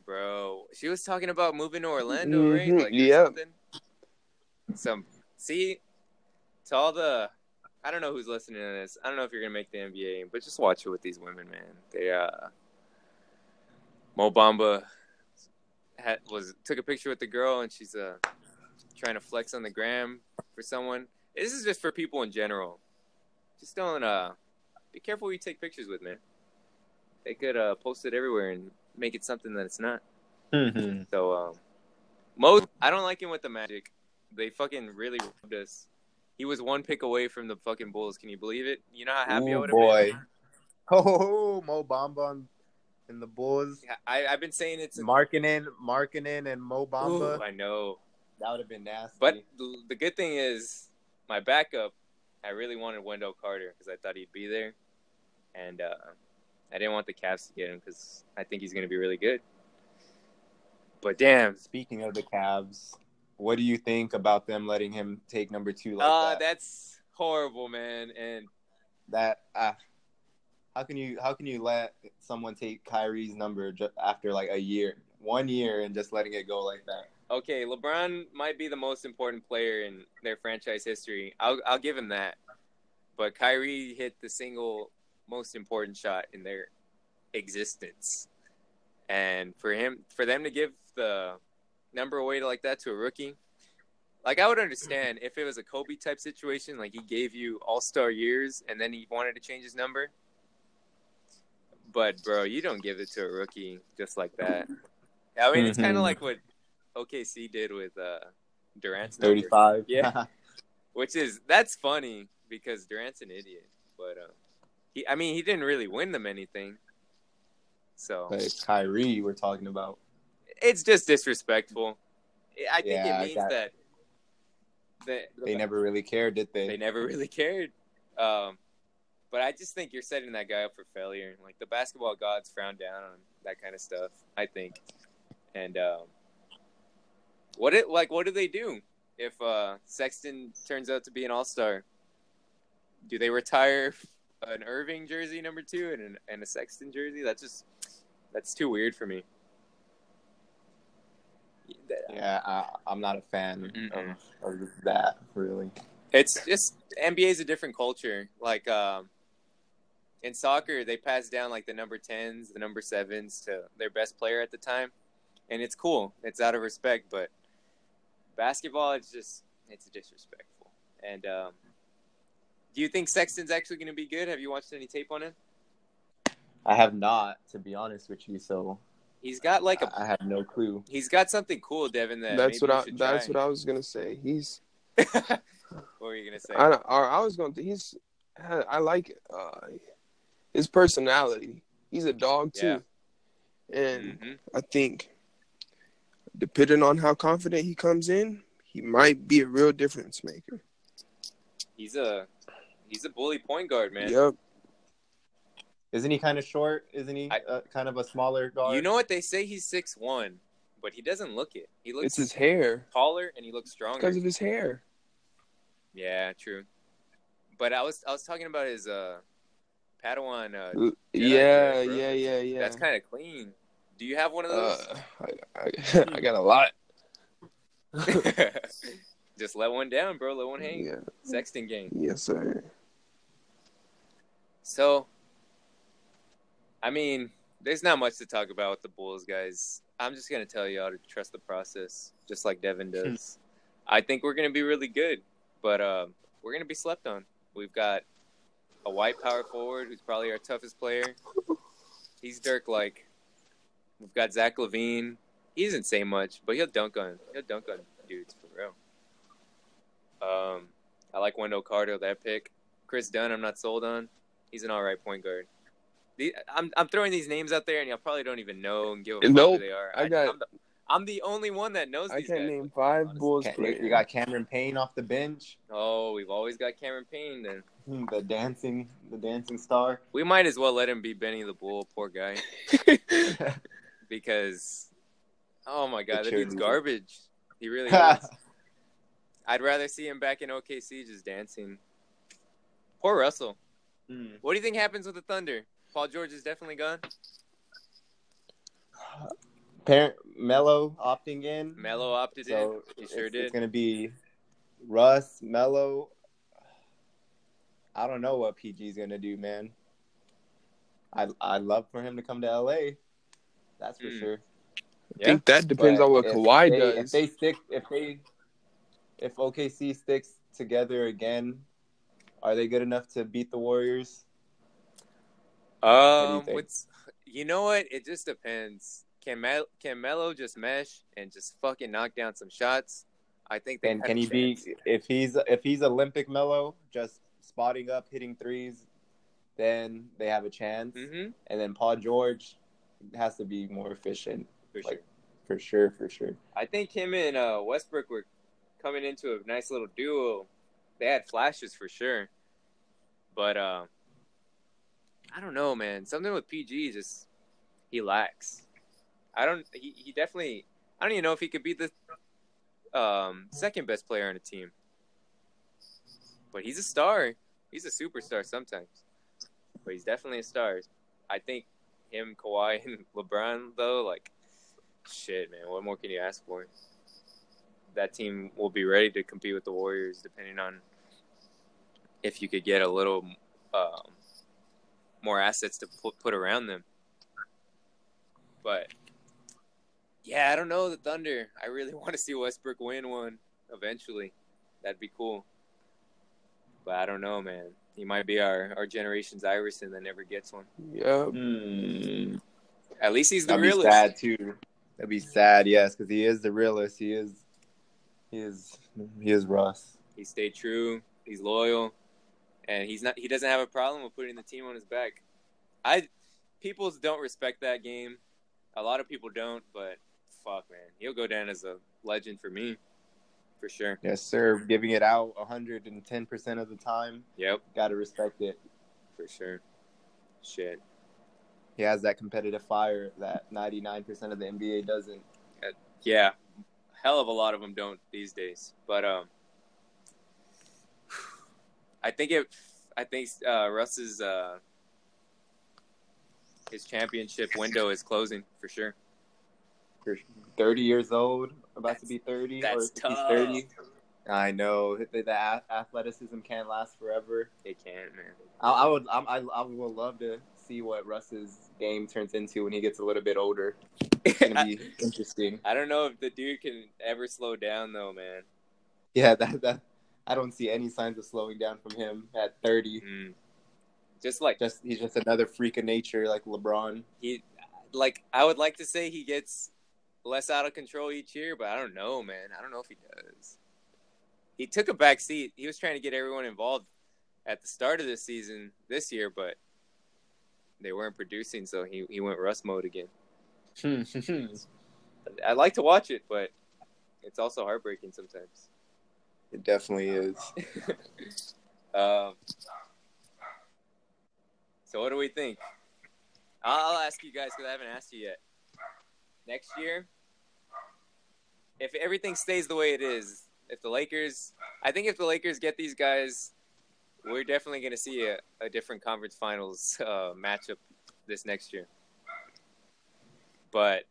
Bro, she was talking about moving to Orlando, mm-hmm. right? Like, yeah. Some – see, to all the – I don't know who's listening to this. I don't know if you're going to make the N B A, but just watch it with these women, man. They, uh, Mo Bamba had, was, took a picture with the girl, and she's uh, trying to flex on the gram for someone. This is just for people in general. Just don't, uh, be careful who you take pictures with, man. They could uh, post it everywhere and make it something that it's not. Mm-hmm. So, um, Mo, I don't like him with the Magic. They fucking really rubbed us. He was one pick away from the fucking Bulls. Can you believe it? You know how happy Ooh, I would have boy. been? Oh, Mo Bamba and the Bulls. I, I've been saying it's... Markkanen, Markkanen and Mo Bamba. Ooh, I know. That would have been nasty. But the, the good thing is, my backup, I really wanted Wendell Carter because I thought he'd be there. And uh, I didn't want the Cavs to get him because I think he's going to be really good. But damn. Speaking of the Cavs... What do you think about them letting him take number two like uh, that? That's horrible, man. And that uh, how can you how can you let someone take Kyrie's number just after like a year, one year, and just letting it go like that? Okay, LeBron might be the most important player in their franchise history. I'll I'll give him that. But Kyrie hit the single most important shot in their existence, and for him, for them to give the number away like that to a rookie. Like, I would understand if it was a Kobe type situation, like he gave you all-star years and then he wanted to change his number. But, bro, you don't give it to a rookie just like that. I mean, mm-hmm. It's kind of like what O K C did with uh, Durant's number. thirty-five. Yeah. Which is, that's funny because Durant's an idiot. But, uh, he, I mean, he didn't really win them anything. So. But it's Kyrie we're talking about. It's just disrespectful. I think yeah, it means that, that they never really cared, did they? They never really cared. Um, but I just think you're setting that guy up for failure. Like, the basketball gods frown down on that kind of stuff, I think. And um, what it like? What do they do if uh, Sexton turns out to be an all-star? Do they retire an Irving jersey, number two, and, an, and a Sexton jersey? That's just that's too weird for me. Yeah, I, I'm not a fan of, of that, really. It's just N B A is a different culture. Like, um, in soccer, they pass down, like, the number tens, the number sevens to their best player at the time. And it's cool. It's out of respect. But basketball, it's just – it's disrespectful. And um, do you think Sexton's actually going to be good? Have you watched any tape on him? I have not, to be honest with you, so – He's got like a. I have no clue. He's got something cool, Devin. That that's what I. That's try. what I was gonna say. He's. What were you gonna say? I, I was gonna. He's. I like uh, his personality. He's a dog too, yeah. and mm-hmm. I think, depending on how confident he comes in, he might be a real difference maker. He's a. He's a bully point guard, man. Yep. Isn't he kind of short? Isn't he I, uh, kind of a smaller guard? You know what? They say he's six one, but he doesn't look it. He looks it's his hair. Taller, and he looks stronger. Because of his hair. Yeah, true. But I was I was talking about his uh, Padawan. Uh, Jedi yeah, hair, yeah, yeah, yeah. That's kind of clean. Do you have one of those? Uh, I, I, I got a lot. Just let one down, bro. Let one hang. Yeah. Sexton game. Yes, sir. So... I mean, there's not much to talk about with the Bulls, guys. I'm just going to tell you all to trust the process, just like Devin does. I think we're going to be really good, but uh, we're going to be slept on. We've got a white power forward who's probably our toughest player. He's Dirk-like. We've got Zach LaVine. He doesn't say much, but he'll dunk on he'll dunk on dudes for real. Um, I like Wendell Carter, that pick. Chris Dunn, I'm not sold on. He's an all right point guard. I'm I'm throwing these names out there, and y'all probably don't even know and give a fuck nope, who they are. I, I got, I'm, the, I'm the only one that knows these guys. I can't name five honestly. Bulls players. We got Cameron Payne off the bench. Oh, we've always got Cameron Payne then. The dancing, the dancing star. We might as well let him be Benny the Bull, poor guy. Because, oh my God, that dude's garbage. He really is. I'd rather see him back in O K C just dancing. Poor Russell. Mm. What do you think happens with the Thunder? Paul George is definitely gone. Parent Melo opting in. Melo opted so in. He sure it's, did. It's gonna be Russ, Melo. I don't know what P G's gonna do, man. I I'd love for him to come to L A. That's for mm. sure. I think yeah. that depends but on what if Kawhi they, does. If they stick, if they, if O K C sticks together again, are they good enough to beat the Warriors? Um, you, what's, you know what? It just depends. Can Mel- can Melo just mesh and just fucking knock down some shots? I think. And can he be if he's if he's Olympic Melo, just spotting up, hitting threes, then they have a chance. Mm-hmm. And then Paul George has to be more efficient. For sure, like, for sure, for sure. I think him and uh, Westbrook were coming into a nice little duo. They had flashes for sure, but uh, I don't know, man. Something with P G just he lacks. I don't. He, he definitely. I don't even know if he could be the um, second best player on a team. But he's a star. He's a superstar sometimes. But he's definitely a star. I think him, Kawhi, and LeBron though, like, shit, man. What more can you ask for? That team will be ready to compete with the Warriors, depending on if you could get a little um, more assets to put around them. But. Yeah, I don't know the Thunder. I really want to see Westbrook win one eventually. That'd be cool. But I don't know, man. He might be our, our generation's Iverson that never gets one. Yeah. Mm. At least he's the That'd realest. That'd be sad, too. That'd be sad, yes, because he is the realest. He is he is, he is Russ. He stayed true. He's loyal. And he's not. He doesn't have a problem with putting the team on his back. I People don't respect that game. A lot of people don't, but... Fuck, man. He'll go down as a legend for me, for sure. Yes, sir. Giving it out one hundred ten percent of the time. Yep. Got to respect it. For sure. Shit. He has that competitive fire that ninety-nine percent of the N B A doesn't. Yeah. Hell of a lot of them don't these days. But um, I think it. I think uh, Russ's uh, his championship window is closing for sure. You're thirty years old, about that's, to be thirty, or if he's thirty. I know the, the athleticism can't last forever. It can't, man. I, I would, I, I would love to see what Russ's game turns into when he gets a little bit older. It's gonna be interesting. I don't know if the dude can ever slow down, though, man. Yeah, that that I don't see any signs of slowing down from him at thirty. Mm. Just like just he's just another freak of nature, like LeBron. He, like I would like to say he gets less out of control each year, but I don't know, man. I don't know if he does. He took a back seat. He was trying to get everyone involved at the start of the season this year, but they weren't producing, so he, he went Russ mode again. I like to watch it, but it's also heartbreaking sometimes. It definitely is. um, so what do we think? I'll ask you guys because I haven't asked you yet. Next year, if everything stays the way it is, if the Lakers, I think if the Lakers get these guys, we're definitely going to see a, a different conference finals uh, matchup this next year. But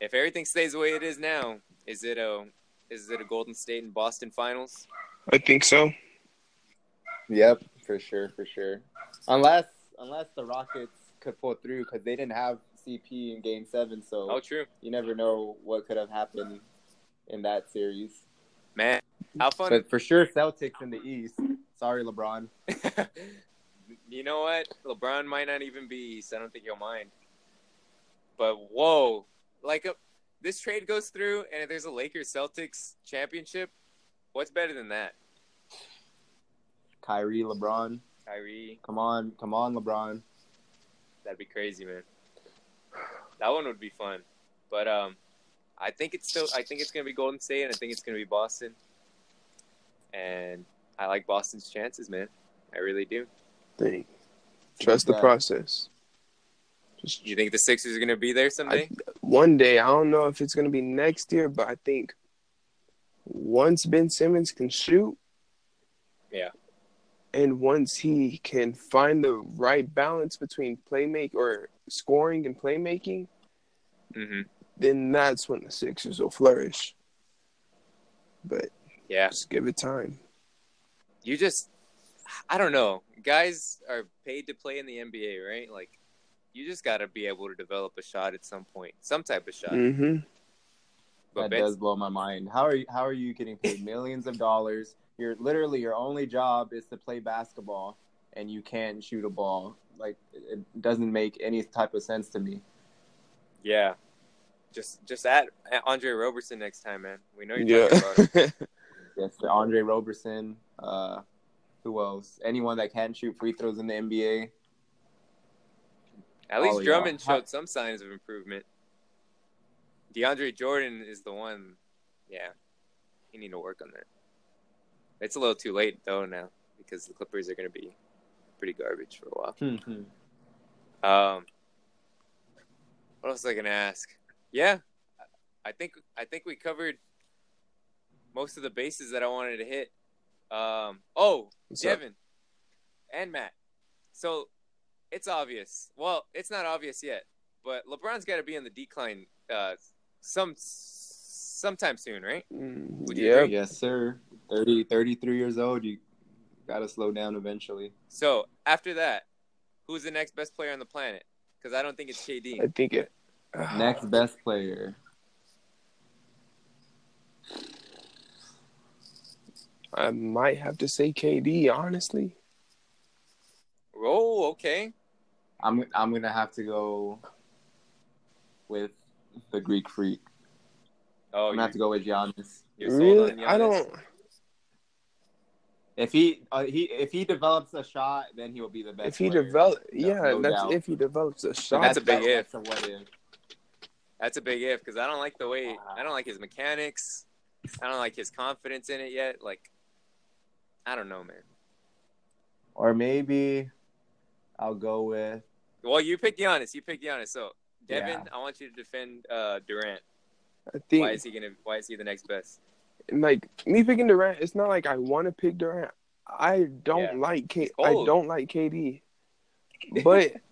if everything stays the way it is now, is it a is it a Golden State and Boston finals? I think so. Yep, for sure, for sure. Unless unless the Rockets could pull through because they didn't have C P in game seven, so oh, true. You never know what could have happened in that series. Man, how fun. But for sure, Celtics in the East. Sorry, LeBron. You know what? LeBron might not even be East. I don't think he'll mind. But whoa, like a, this trade goes through and if there's a Lakers-Celtics championship, what's better than that? Kyrie, LeBron. Kyrie. Come on, come on, LeBron. That'd be crazy, man. That one would be fun. But um, I think it's still. I think it's going to be Golden State, and I think it's going to be Boston. And I like Boston's chances, man. I really do. Dang. Trust the process. Just, you think the Sixers are going to be there someday? I, one day. I don't know if it's going to be next year, but I think once Ben Simmons can shoot, yeah, and once he can find the right balance between playmaking or scoring and playmaking, mm-hmm. then that's when the Sixers will flourish. But yeah, just give it time. You just, I don't know. Guys are paid to play in the N B A, right? Like, you just got to be able to develop a shot at some point, some type of shot. Mm-hmm. But that ben... does blow my mind. How are you, how are you getting paid millions of dollars? You're literally, your only job is to play basketball, and you can't shoot a ball. Like, it doesn't make any type of sense to me. Yeah. Just just add Andre Roberson next time, man. We know you're talking yeah. about him. Yes, Andre Roberson. Uh, who else? Anyone that can shoot free throws in the N B A. At least oh, Drummond yeah. showed some signs of improvement. DeAndre Jordan is the one. Yeah. You need to work on that. It's a little too late, though, now, because the Clippers are going to be pretty garbage for a while. Mm-hmm. Um, what else was I going to ask? Yeah, I think I think we covered most of the bases that I wanted to hit. Um, oh, What's Devin up? And Matt. So it's obvious. Well, it's not obvious yet, but LeBron's got to be on the decline uh, some sometime soon, right? Would you yeah, agree? Yes, sir. thirty, thirty-three years old, you got to slow down eventually. So after that, who's the next best player on the planet? Because I don't think it's K D. I think it. Next best player. I might have to say K D, honestly. Oh, okay. I'm I'm gonna have to go with the Greek Freak. Oh, I'm gonna have to go with Giannis. You're really? Sold on Giannis. I don't. If he uh, he if he develops a shot, then he will be the best. If he develops, no, yeah, no that's doubt. If he develops a shot. That's, that's a big that's, if. That's a what if. That's a big if, because I don't like the way – I don't like his mechanics. I don't like his confidence in it yet. Like, I don't know, man. Or maybe I'll go with – Well, you pick Giannis. You pick Giannis. So, Devin, yeah. I want you to defend uh, Durant. I think, why is he gonna? Why is he the next best? Like, me picking Durant, it's not like I want to pick Durant. I don't yeah. like K- – I don't like K D. But –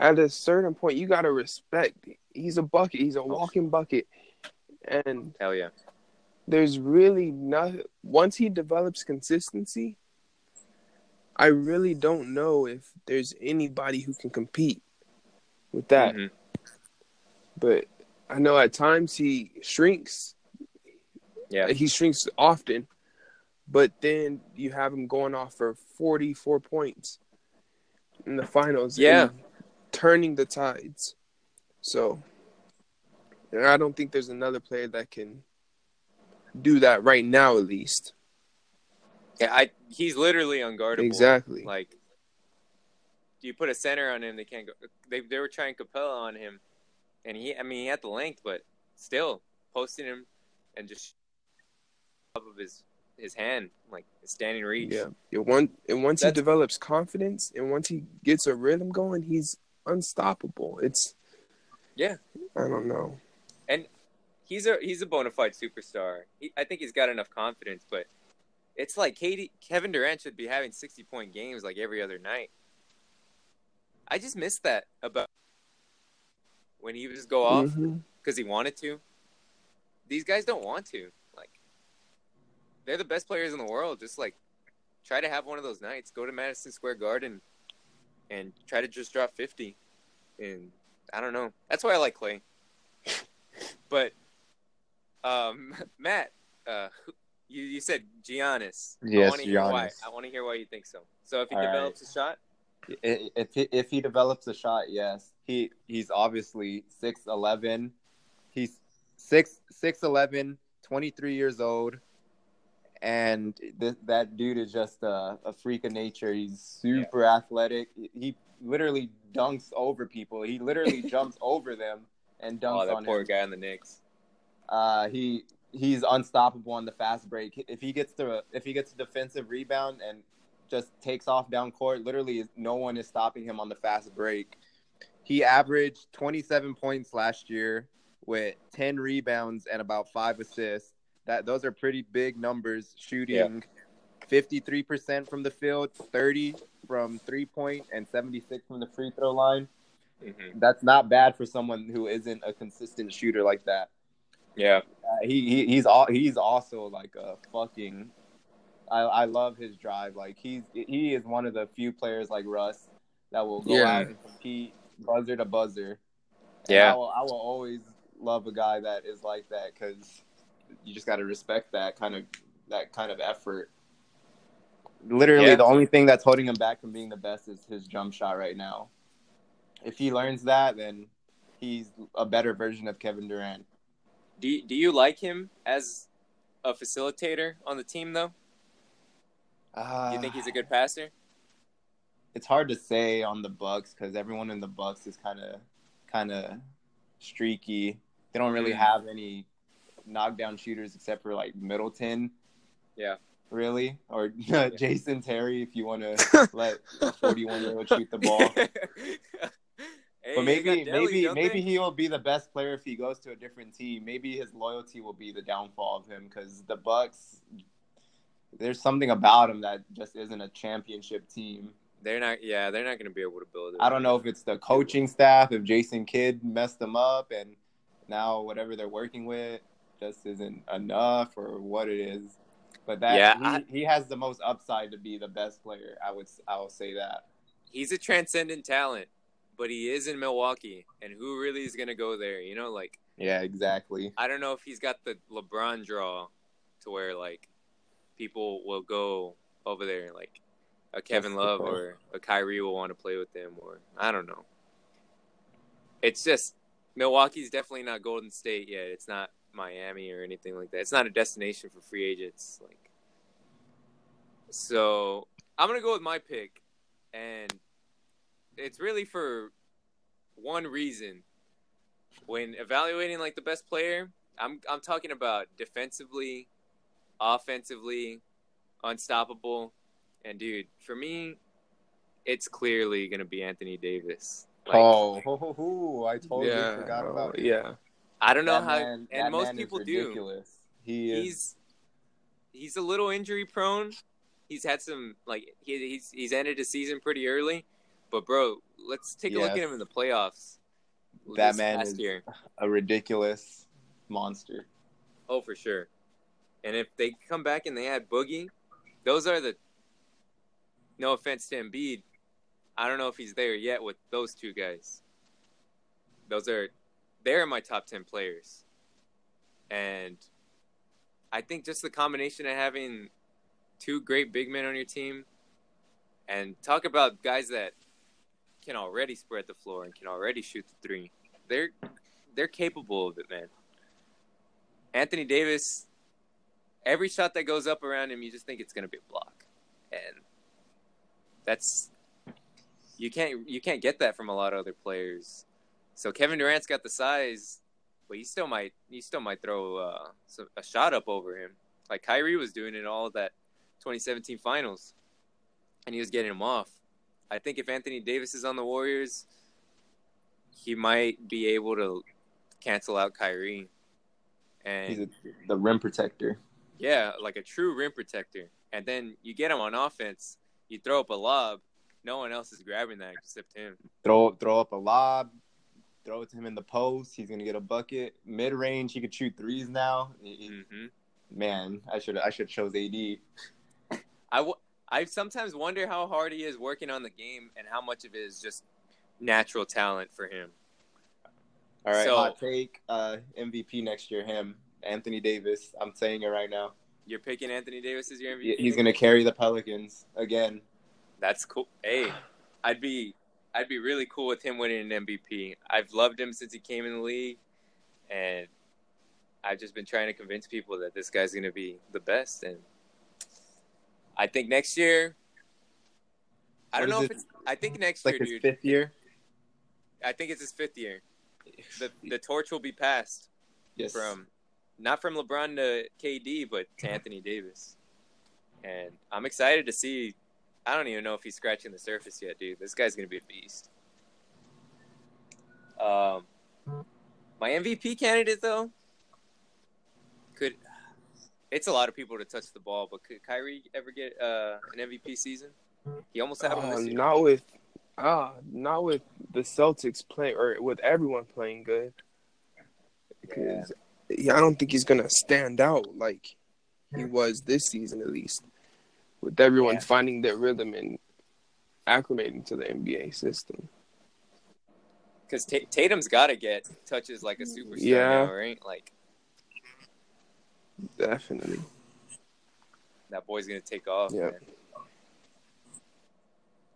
at a certain point, you got to respect. He's a bucket. He's a walking bucket. And hell yeah. There's really nothing. Once he develops consistency, I really don't know if there's anybody who can compete with that. Mm-hmm. But I know at times he shrinks. Yeah. He shrinks often. But then you have him going off for forty-four points in the finals. Yeah. And turning the tides. So, and I don't think there's another player that can do that right now, at least. Yeah, I he's literally unguardable. Exactly. Like, you put a center on him, they can't go. They they were trying Capella on him, and he, I mean, he had the length, but still posting him and just up of his his hand, like standing reach. Yeah. It one and once That's, he develops confidence, and once he gets a rhythm going, he's unstoppable. It's yeah. I don't know. And he's a he's a bona fide superstar. He, I think he's got enough confidence, but it's like K D, Kevin Durant should be having sixty point games like every other night. I just missed that about when he would just go off because mm-hmm. he wanted to. These guys don't want to. Like, they're the best players in the world. Just like try to have one of those nights. Go to Madison Square Garden and try to just drop fifty. And I don't know. That's why I like Klay. But, um, Matt, uh, you, you said Giannis. Yes, I wanna hear Giannis. Why. I want to hear why you think so. So if he All develops right. a shot? If he, if he develops a shot, yes. He He's obviously six eleven. He's six eleven, twenty-three years old. And th- that dude is just a, a freak of nature. He's super yeah. athletic. He literally dunks over people. He literally jumps over them and dunks oh, on him. Oh, that poor guy on the Knicks. Uh, he he's unstoppable on the fast break. If he gets the if he gets a defensive rebound and just takes off down court, literally no one is stopping him on the fast break. He averaged twenty-seven points last year with ten rebounds and about five assists. That those are pretty big numbers. Shooting fifty-three yeah. percent from the field, thirty from three-point, and seventy-six from the free throw line. Mm-hmm. That's not bad for someone who isn't a consistent shooter like that. Yeah, uh, he, he he's all he's also like a fucking. I I love his drive. Like he's he is one of the few players like Russ that will go yeah. out and compete. Buzzer to buzzer. And yeah. I will, I will always love a guy that is like that because you just got to respect that kind of that kind of effort. Literally, yeah. the only thing that's holding him back from being the best is his jump shot right now. If he learns that, then he's a better version of Kevin Durant. Do, do you like him as a facilitator on the team, though? Uh, do you think he's a good passer? It's hard to say on the Bucks because everyone in the Bucks is kind of, kind of streaky. They don't really have any knockdown shooters except for like Middleton, yeah, really, or yeah. Jason Terry if you want to let a forty-one-year-old shoot the ball. Hey, but maybe, deli, maybe, maybe he will be the best player if he goes to a different team. Maybe his loyalty will be the downfall of him because the Bucks, there's something about him that just isn't a championship team. They're not, yeah, they're not going to be able to build it. I don't know if it's the coaching staff, if Jason Kidd messed them up, and now whatever they're working with just isn't enough or what it is. But that yeah, he, I, he has the most upside to be the best player. I would, I will say that he's a transcendent talent, but he is in Milwaukee, and who really is going to go there? You know, like yeah, exactly. I don't know if he's got the LeBron draw to where like people will go over there and like. A Kevin Love or a Kyrie will want to play with them, or I don't know. It's just Milwaukee's definitely not Golden State yet. It's not Miami or anything like that. It's not a destination for free agents. Like, so I'm gonna go with my pick, and it's really for one reason. When evaluating like the best player, I'm I'm talking about defensively, offensively, unstoppable. And, dude, for me, it's clearly going to be Anthony Davis. Like, oh, ho, ho, ho. I totally yeah, forgot about it. Yeah. I don't know that how man, – and most people do. He is. He's, he's a little injury prone. He's had some – like, he, he's he's ended his season pretty early. But, bro, let's take yes. a look at him in the playoffs. That man is year. a ridiculous monster. Oh, for sure. And if they come back and they add Boogie, those are the – no offense to Embiid, I don't know if he's there yet with those two guys. Those are, they're my top ten players. And I think just the combination of having two great big men on your team and talk about guys that can already spread the floor and can already shoot the three. They're, they're capable of it, man. Anthony Davis, every shot that goes up around him, you just think it's going to be a block. And That's you can't you can't get that from a lot of other players. So Kevin Durant's got the size, but you still might you still might throw uh, a shot up over him, like Kyrie was doing in all of that twenty seventeen Finals, and he was getting him off. I think if Anthony Davis is on the Warriors, he might be able to cancel out Kyrie. And he's a, the rim protector. Yeah, like a true rim protector. And then you get him on offense. You throw up a lob, no one else is grabbing that except him. Throw throw up a lob, throw it to him in the post. He's gonna get a bucket. Mid range, he could shoot threes now. Mm-hmm. Man, I should I should chose A D. I, w- I sometimes wonder how hard he is working on the game and how much of it is just natural talent for him. All right, so, hot take uh, M V P next year. Him, Anthony Davis. I'm saying it right now. You're picking Anthony Davis as your M V P? He's going to carry the Pelicans again. That's cool. Hey, I'd be I'd be really cool with him winning an M V P. I've loved him since he came in the league, and I've just been trying to convince people that this guy's going to be the best. And I think next year – I don't know if it's – I think next year, dude. Like his fifth year? I think it's his fifth year. The, the torch will be passed yes. from not from LeBron to K D, but to Anthony Davis. And I'm excited to see. I don't even know if he's scratching the surface yet, dude. This guy's going to be a beast. Um, my M V P candidate, though, could it's a lot of people to touch the ball, but could Kyrie ever get uh, an M V P season? He almost had one this year. Uh, not with, uh, not with the Celtics playing, or with everyone playing good. Because yeah. I don't think he's going to stand out like he was this season, at least. With everyone yeah. finding their rhythm and acclimating to the N B A system. Because T- Tatum's got to get touches like a superstar yeah. now, right? Like, definitely. That boy's going to take off, yep. man.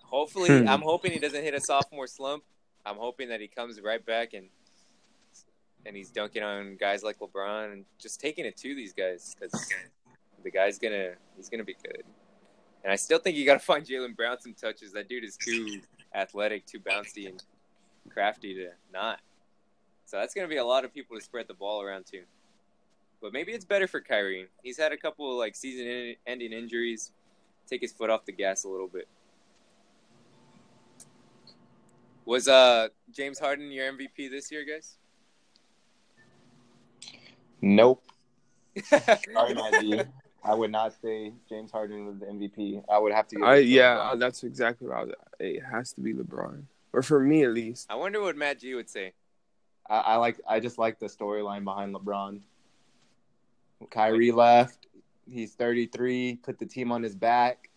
Hopefully, I'm hoping he doesn't hit a sophomore slump. I'm hoping that he comes right back and and he's dunking on guys like LeBron and just taking it to these guys. Because the guy's going to he's gonna be good. And I still think you got to find Jaylen Brown some touches. That dude is too athletic, too bouncy, and crafty to not. So that's going to be a lot of people to spread the ball around to. But maybe it's better for Kyrie. He's had a couple of, like, season-ending injuries. Take his foot off the gas a little bit. Was uh, James Harden your M V P this year, guys? Nope. Sorry, my dude. I would not say James Harden was the M V P. I would have to. Give I, yeah, that's exactly what I was. It has to be LeBron, or for me at least. I wonder what Matt G would say. I, I like. I just like the storyline behind LeBron. Kyrie left. He's thirty-three. Put the team on his back.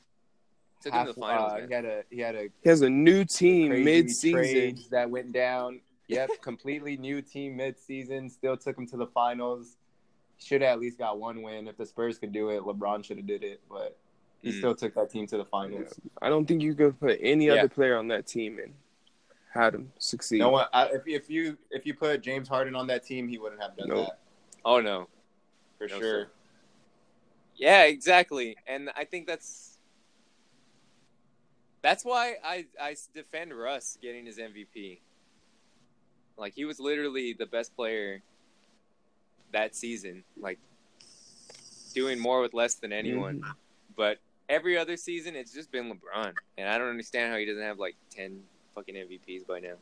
Took half, him to the finals. Uh, he had a. He had a. He has a new team mid-season that went down. Yep, completely new team mid-season. Still took him to the finals. Should have at least got one win. If the Spurs could do it, LeBron should have did it. But he mm. still took that team to the finals. Yeah. I don't think you could put any yeah. other player on that team and had him succeed. No one. I, if if you if you put James Harden on that team, he wouldn't have done nope. that. Oh no, for no, sure. sure. Yeah, exactly. And I think that's that's why I I defend Russ getting his M V P. Like he was literally the best player that season, like doing more with less than anyone. Mm-hmm. But every other season, it's just been LeBron. And I don't understand how he doesn't have like ten fucking M V Ps by now.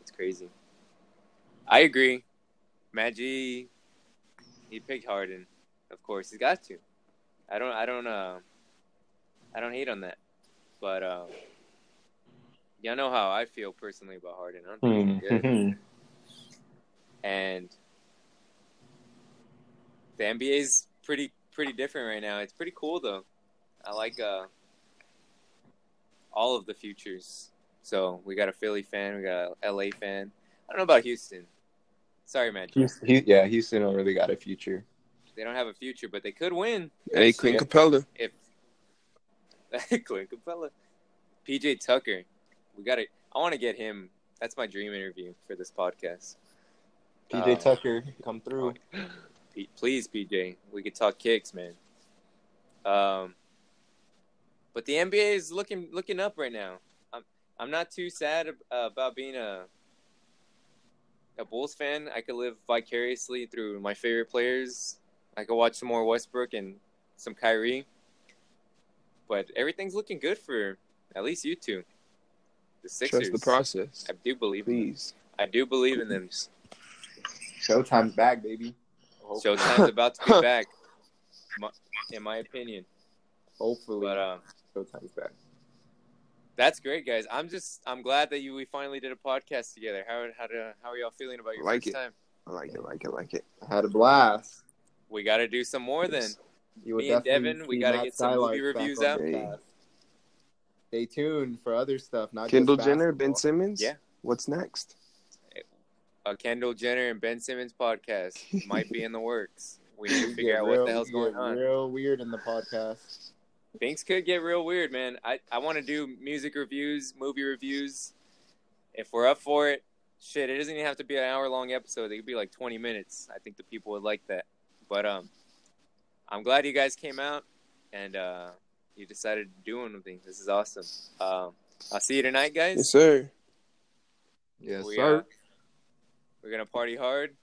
It's crazy. I agree. Matt G, he picked Harden. Of course, he's got to. I don't, I don't, uh, I don't hate on that. But, uh, y'all know how I feel personally about Harden. I don't think he's good. And, the N B A's pretty pretty different right now. It's pretty cool though. I like uh, all of the futures. So we got a Philly fan, we got a L A fan. I don't know about Houston. Sorry, man. Houston, he, yeah, Houston don't really got a future. They don't have a future, but they could win. Hey, Clint Capella. If Clint Capella, P J Tucker, we got to I want to get him. That's my dream interview for this podcast. P J uh, Tucker, come through. Please, P J. We could talk kicks, man. Um, but the N B A is looking looking up right now. I'm I'm not too sad ab- uh, about being a a Bulls fan. I could live vicariously through my favorite players. I could watch some more Westbrook and some Kyrie. But everything's looking good for at least you two. The Sixers. Trust the process. I do believe. Please. In them. I do believe in them. Showtime's back, baby. Showtime's about to be back, in my opinion. Hopefully, but, um, Showtime's back. That's great, guys. I'm just I'm glad that you we finally did a podcast together. How how to, how are y'all feeling about your like first it. time? I like it, like it, like it. I had a blast. We got to do some more yes. then. You Me and Devin, we got to get some movie reviews out. Hey. Stay tuned for other stuff. Not Kendall just Jenner, Ben Simmons. Yeah. What's next? A Kendall Jenner and Ben Simmons podcast might be in the works. We need to figure out real, what the hell's going on. Real weird in the podcast. Things could get real weird, man. I, I want to do music reviews, movie reviews. If we're up for it, shit, it doesn't even have to be an hour-long episode. It could be like twenty minutes. I think the people would like that. But um, I'm glad you guys came out and uh, you decided to do one of these. This is awesome. Um, I'll see you tonight, guys. Yes, sir. Yes, we, sir. Uh, We're going to party hard.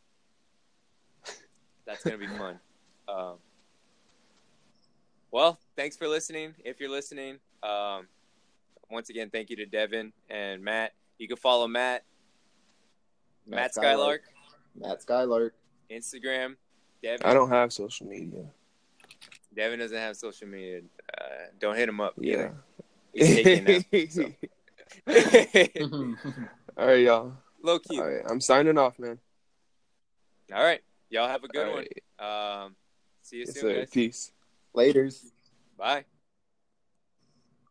that's going to be fun. Um, well, thanks for listening. If you're listening, um, once again, thank you to Devin and Matt. You can follow Matt. Matt, Matt Skylark. Skylark. Matt Skylark. Instagram. Devin. I don't have social media. Devin doesn't have social media. Uh, don't hit him up. Yeah. Either. He's taking that. So. All right, y'all. Low key. All right, I'm signing off, man. All right. Y'all have a good all one. Right. Um, see you yes, soon, sir. Guys. Peace. Laters. Bye.